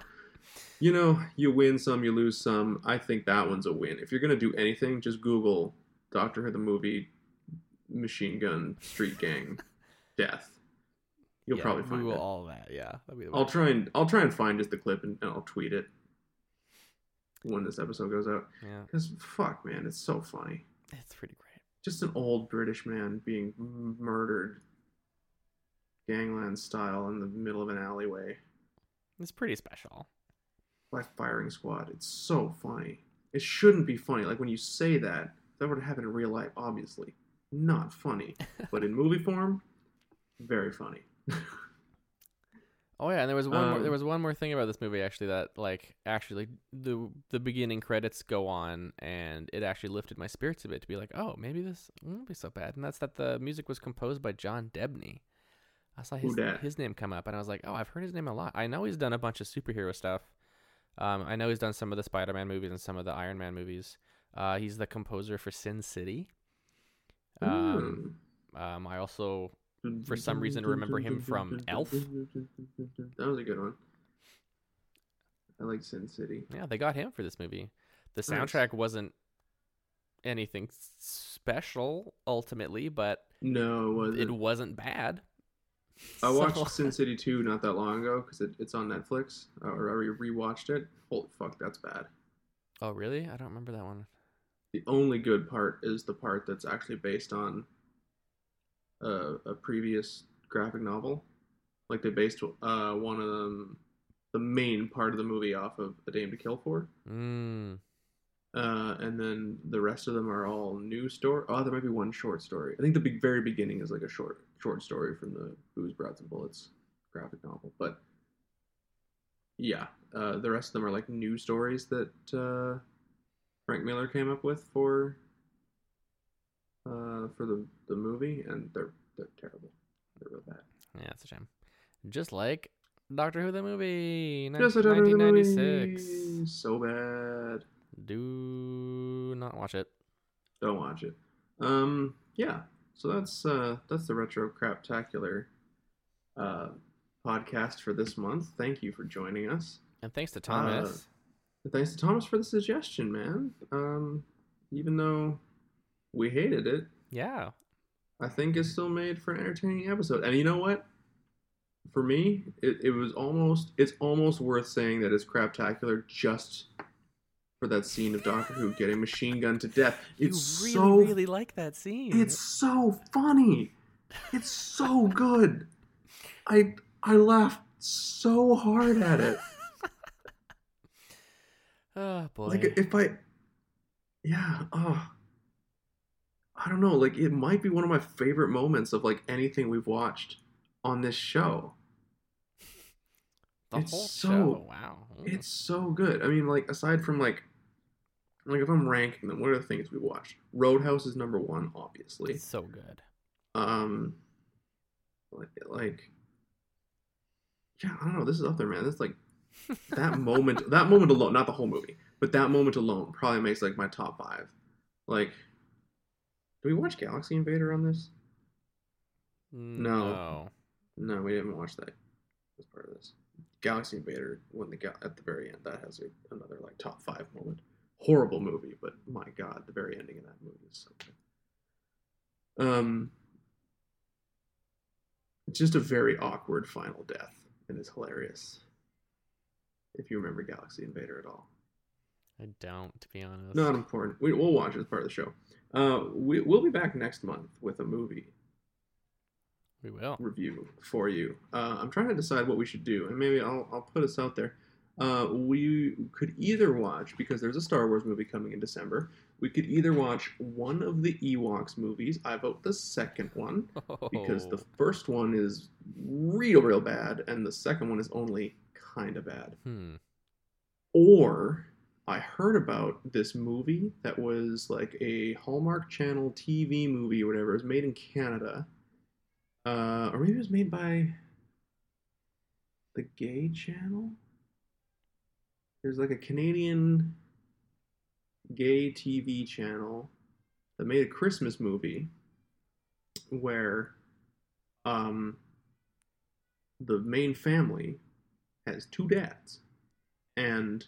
you know, you win some, you lose some. I think that one's a win. If you're going to do anything, just Google Doctor Who the movie machine gun street gang death. You'll probably find Google all that. Yeah, I'll try and find just the clip and I'll tweet it when this episode goes out. Yeah, because fuck, man, it's so funny. It's pretty great. Just an old British man being murdered, gangland style, in the middle of an alleyway. It's pretty special. By firing squad. It's so funny. It shouldn't be funny. Like, when you say that, if that were to happen in real life, obviously not funny. But in movie form, very funny. Oh yeah, and there was one more thing about this movie, actually, that the beginning credits go on, and it actually lifted my spirits a bit to be like, oh, maybe this won't be so bad. And that's that the music was composed by John Debney. I saw his name come up, and I was like, oh, I've heard his name a lot. I know he's done a bunch of superhero stuff. I know he's done some of the Spider-Man movies and some of the Iron Man movies. He's the composer for Sin City. I also, for some reason, remember him from Elf. That was a good one. I like Sin City. Yeah, they got him for this movie. The soundtrack wasn't anything special, ultimately, but no, it wasn't bad. I watched Sin City 2 not that long ago because it's on Netflix, or I rewatched it. Holy fuck, that's bad. Oh, really? I don't remember that one. The only good part is the part that's actually based on a previous graphic novel. Like, they based one of them, the main part of the movie, off of A Dame to Kill For. Mm. And then the rest of them are all new story. Oh, there might be one short story. I think the very beginning is like a short story from the Booze, Broads, and Bullets graphic novel. But yeah, the rest of them are like new stories that Frank Miller came up with for the movie, and they're terrible. They're real bad. Yeah, that's a shame. Just like Doctor Who the movie, 1996. Movie. So bad. Do not watch it. Don't watch it. Yeah. So that's the Retro Craptacular podcast for this month. Thank you for joining us. And thanks to Thomas. Thanks to Thomas for the suggestion, man. Even though we hated it. Yeah. I think it's still made for an entertaining episode. And you know what? For me, it's almost worth saying that it's craptacular just for that scene of Doctor Who getting machine gunned to death. You really like that scene. It's so funny. It's so good. I laughed so hard at it. Oh boy. Like I don't know, like it might be one of my favorite moments of like anything we've watched on this show. The whole show. Wow. It's so good. I mean, like aside from like if I'm ranking them, what are the things we watched? Roadhouse is number one, obviously. It's so good. Yeah, I don't know, this is up there, man. That's like that moment alone, not the whole movie, but that moment alone probably makes like my top five. Like, did we watch Galaxy Invader on this? No, we didn't watch that as part of this. Galaxy Invader, at the very end, that has another like top five moment. Horrible movie, but my god, the very ending of that movie is so good. It's just a very awkward final death, and it's hilarious. If you remember Galaxy Invader at all. I don't, to be honest. Not important. We'll watch it as part of the show. We'll be back next month with a movie. We will review for you. I'm trying to decide what we should do, and maybe I'll put us out there. We could either watch, because there's a Star Wars movie coming in December. We could either watch one of the Ewoks movies. I vote the second one because the first one is real bad, and the second one is only kind of bad. Or I heard about this movie that was like a Hallmark Channel TV movie or whatever. It was made in Canada. Or maybe it was made by the Gay Channel. There's like a Canadian gay TV channel that made a Christmas movie where the main family has two dads, and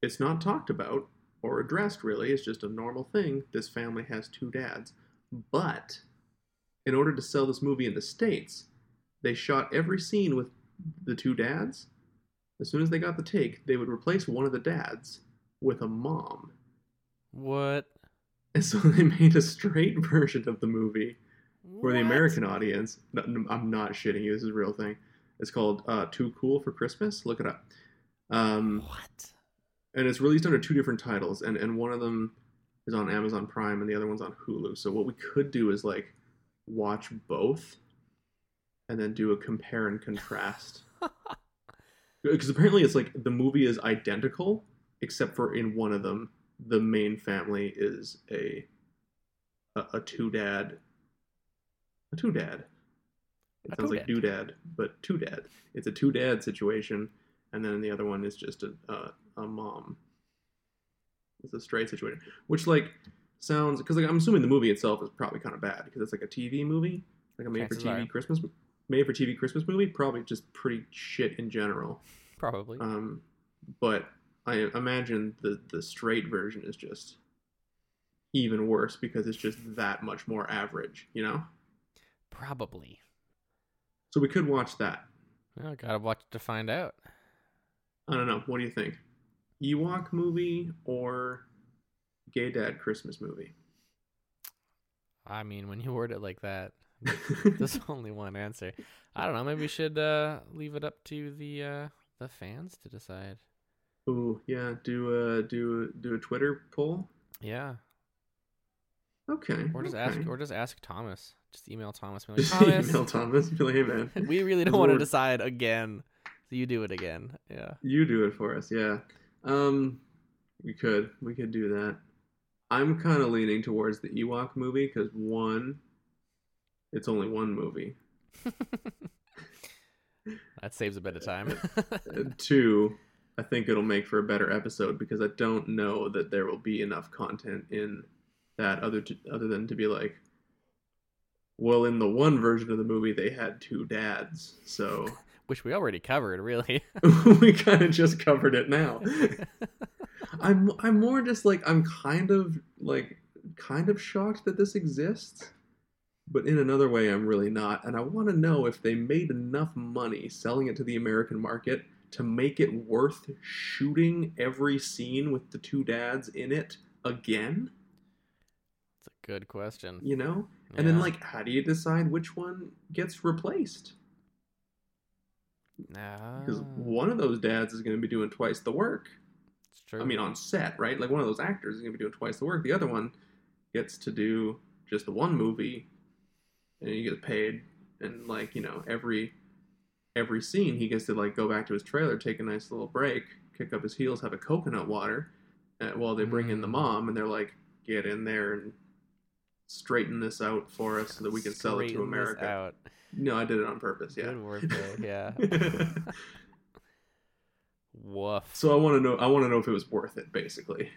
it's not talked about or addressed really. It's just a normal thing. This family has two dads, but in order to sell this movie in the States, they shot every scene with the two dads. As soon as they got the take, they would replace one of the dads with a mom. What? And so they made a straight version of the movie for the American audience. No, I'm not shitting you. This is a real thing. It's called Too Cool for Christmas. Look it up. What? And it's released under two different titles. And one of them is on Amazon Prime and the other one's on Hulu. So what we could do is like watch both and then do a compare and contrast. Because apparently it's like the movie is identical, except for in one of them, the main family is a two dad. It sounds like doodad, but two dad. It's a two dad situation, and then the other one is just a mom. It's a straight situation, which like sounds, because like I'm assuming the movie itself is probably kind of bad because it's like a TV movie, like a made for TV Christmas movie. Probably just pretty shit in general. Probably. But I imagine the straight version is just even worse because it's just that much more average, you know? Probably. So we could watch that. Well, gotta watch it to find out. I don't know. What do you think? Ewok movie or Gay Dad Christmas movie? I mean, when you word it like that, there's only one answer. I don't know. Maybe we should leave it up to the fans to decide. Ooh, yeah. Do a Twitter poll. Yeah. Okay. Or just ask Thomas. Just email Thomas. Be like, Thomas. Email Thomas. Be like, hey man, we really don't want to decide again. So you do it again. Yeah. You do it for us. Yeah. We could do that. I'm kind of leaning towards the Ewok movie because one, it's only one movie. That saves a bit of time. Two, I think it'll make for a better episode because I don't know that there will be enough content in that other than to be like, well, in the one version of the movie they had two dads, so which we already covered, really. We kind of just covered it now. I'm more just like I'm kind of shocked that this exists, but in another way I'm really not, and I want to know if they made enough money selling it to the American market to make it worth shooting every scene with the two dads in it again. That's a good question. You know? Yeah. And then, how do you decide which one gets replaced? Because one of those dads is going to be doing twice the work. It's true. I mean, on set, right? Like, one of those actors is going to be doing twice the work. The other one gets to do just the one movie, and he gets paid, and, every scene he gets to go back to his trailer, take a nice little break, kick up his heels, have a coconut water while they bring in the mom, and they're like, get in there and straighten this out for us so that we can sell it to America. Out. No, I did it on purpose. Yeah. Good word though. Yeah. Woof. So I want to know if it was worth it, basically.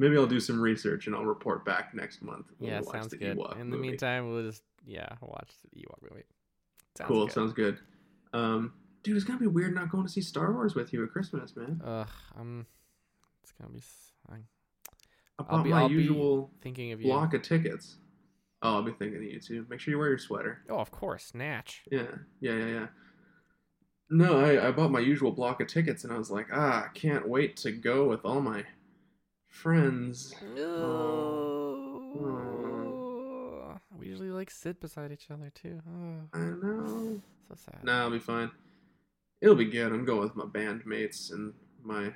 Maybe I'll do some research and I'll report back next month. Yeah, sounds good. In the meantime, we'll just watch the Ewok movie. Cool, sounds good. Dude, it's gonna be weird not going to see Star Wars with you at Christmas, man. It's gonna be. I'll be thinking of you. Block of tickets. Oh, I'll be thinking of you too. Make sure you wear your sweater. Oh, of course, snatch. Yeah. No, I bought my usual block of tickets, and I was like, I can't wait to go with all my friends. No. Oh. We usually sit beside each other too. Oh. I know. So sad. Nah, I'll be fine. It'll be good. I'm going with my bandmates and my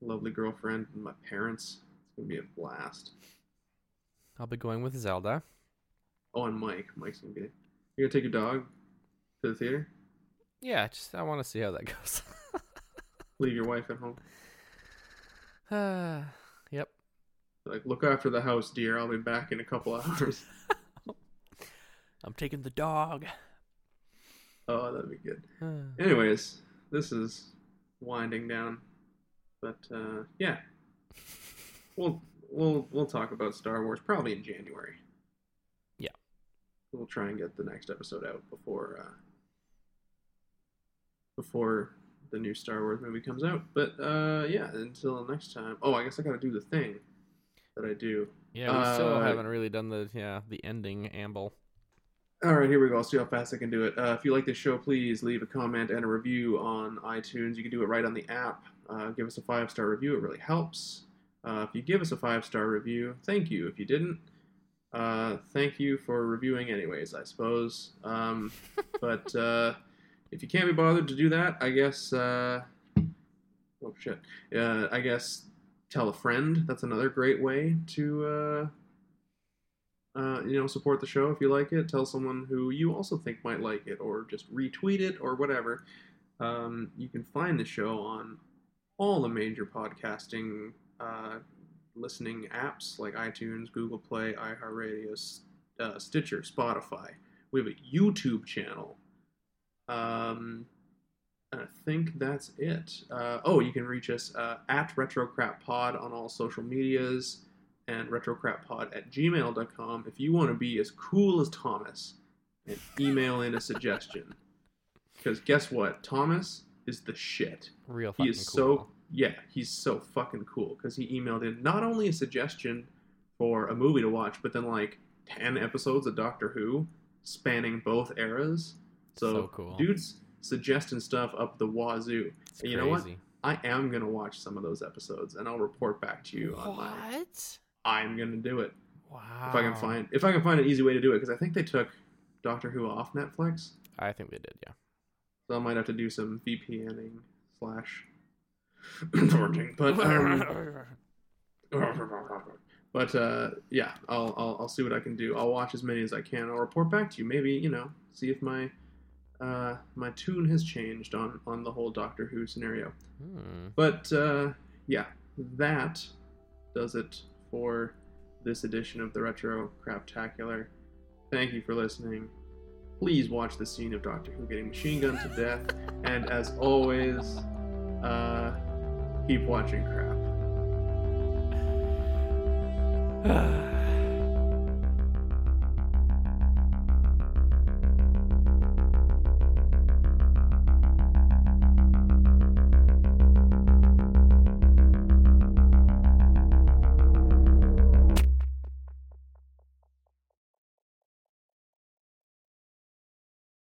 lovely girlfriend and my parents. It's gonna be a blast. I'll be going with Zelda. Oh, and Mike. Mike's gonna be there. You're gonna take your dog to the theater? Yeah, I want to see how that goes. Leave your wife at home. Yep. Look after the house, dear. I'll be back in a couple hours. I'm taking the dog. Oh, that'd be good. Anyways, this is winding down, but yeah. We'll talk about Star Wars probably in January. Yeah, we'll try and get the next episode out before the new Star Wars movie comes out. But yeah, until next time. Oh, I guess I gotta do the thing that I do. Yeah, we still haven't really done the ending amble. All right, here we go. I'll see how fast I can do it. If you like this show, please leave a comment and a review on iTunes. You can do it right on the app. Give us a 5-star review. It really helps. If you give us a 5-star review, thank you. If you didn't, thank you for reviewing anyways, I suppose. But if you can't be bothered to do that, I guess... I guess tell a friend. That's another great way to support the show if you like it. Tell someone who you also think might like it, or just retweet it, or whatever. You can find the show on all the major podcasting listening apps like iTunes, Google Play, iHeartRadio, Stitcher, Spotify. We have a YouTube channel. And I think that's it. You can reach us at RetroCrapPod on all social medias and RetroCrapPod@gmail.com if you want to be as cool as Thomas and email in a suggestion. Because guess what? Thomas is the shit. Real fucking cool. Yeah, he's so fucking cool because he emailed in not only a suggestion for a movie to watch, but then 10 episodes of Doctor Who spanning both eras. So cool. Dude's suggesting stuff up the wazoo. It's and you crazy. Know what? I am going to watch some of those episodes, and I'll report back to you on mine. What? I'm going to do it. Wow. If I can find an easy way to do it, because I think they took Doctor Who off Netflix. I think they did, yeah. So I might have to do some VPNing / torching, but yeah, I'll see what I can do. I'll watch as many as I can. I'll report back to you. Maybe, see if my my tune has changed on the whole Doctor Who scenario. But yeah, that does it for this edition of the Retro Craptacular. Thank you for listening. Please watch the scene of Doctor Who getting machine gunned to death. And as always, keep watching crap.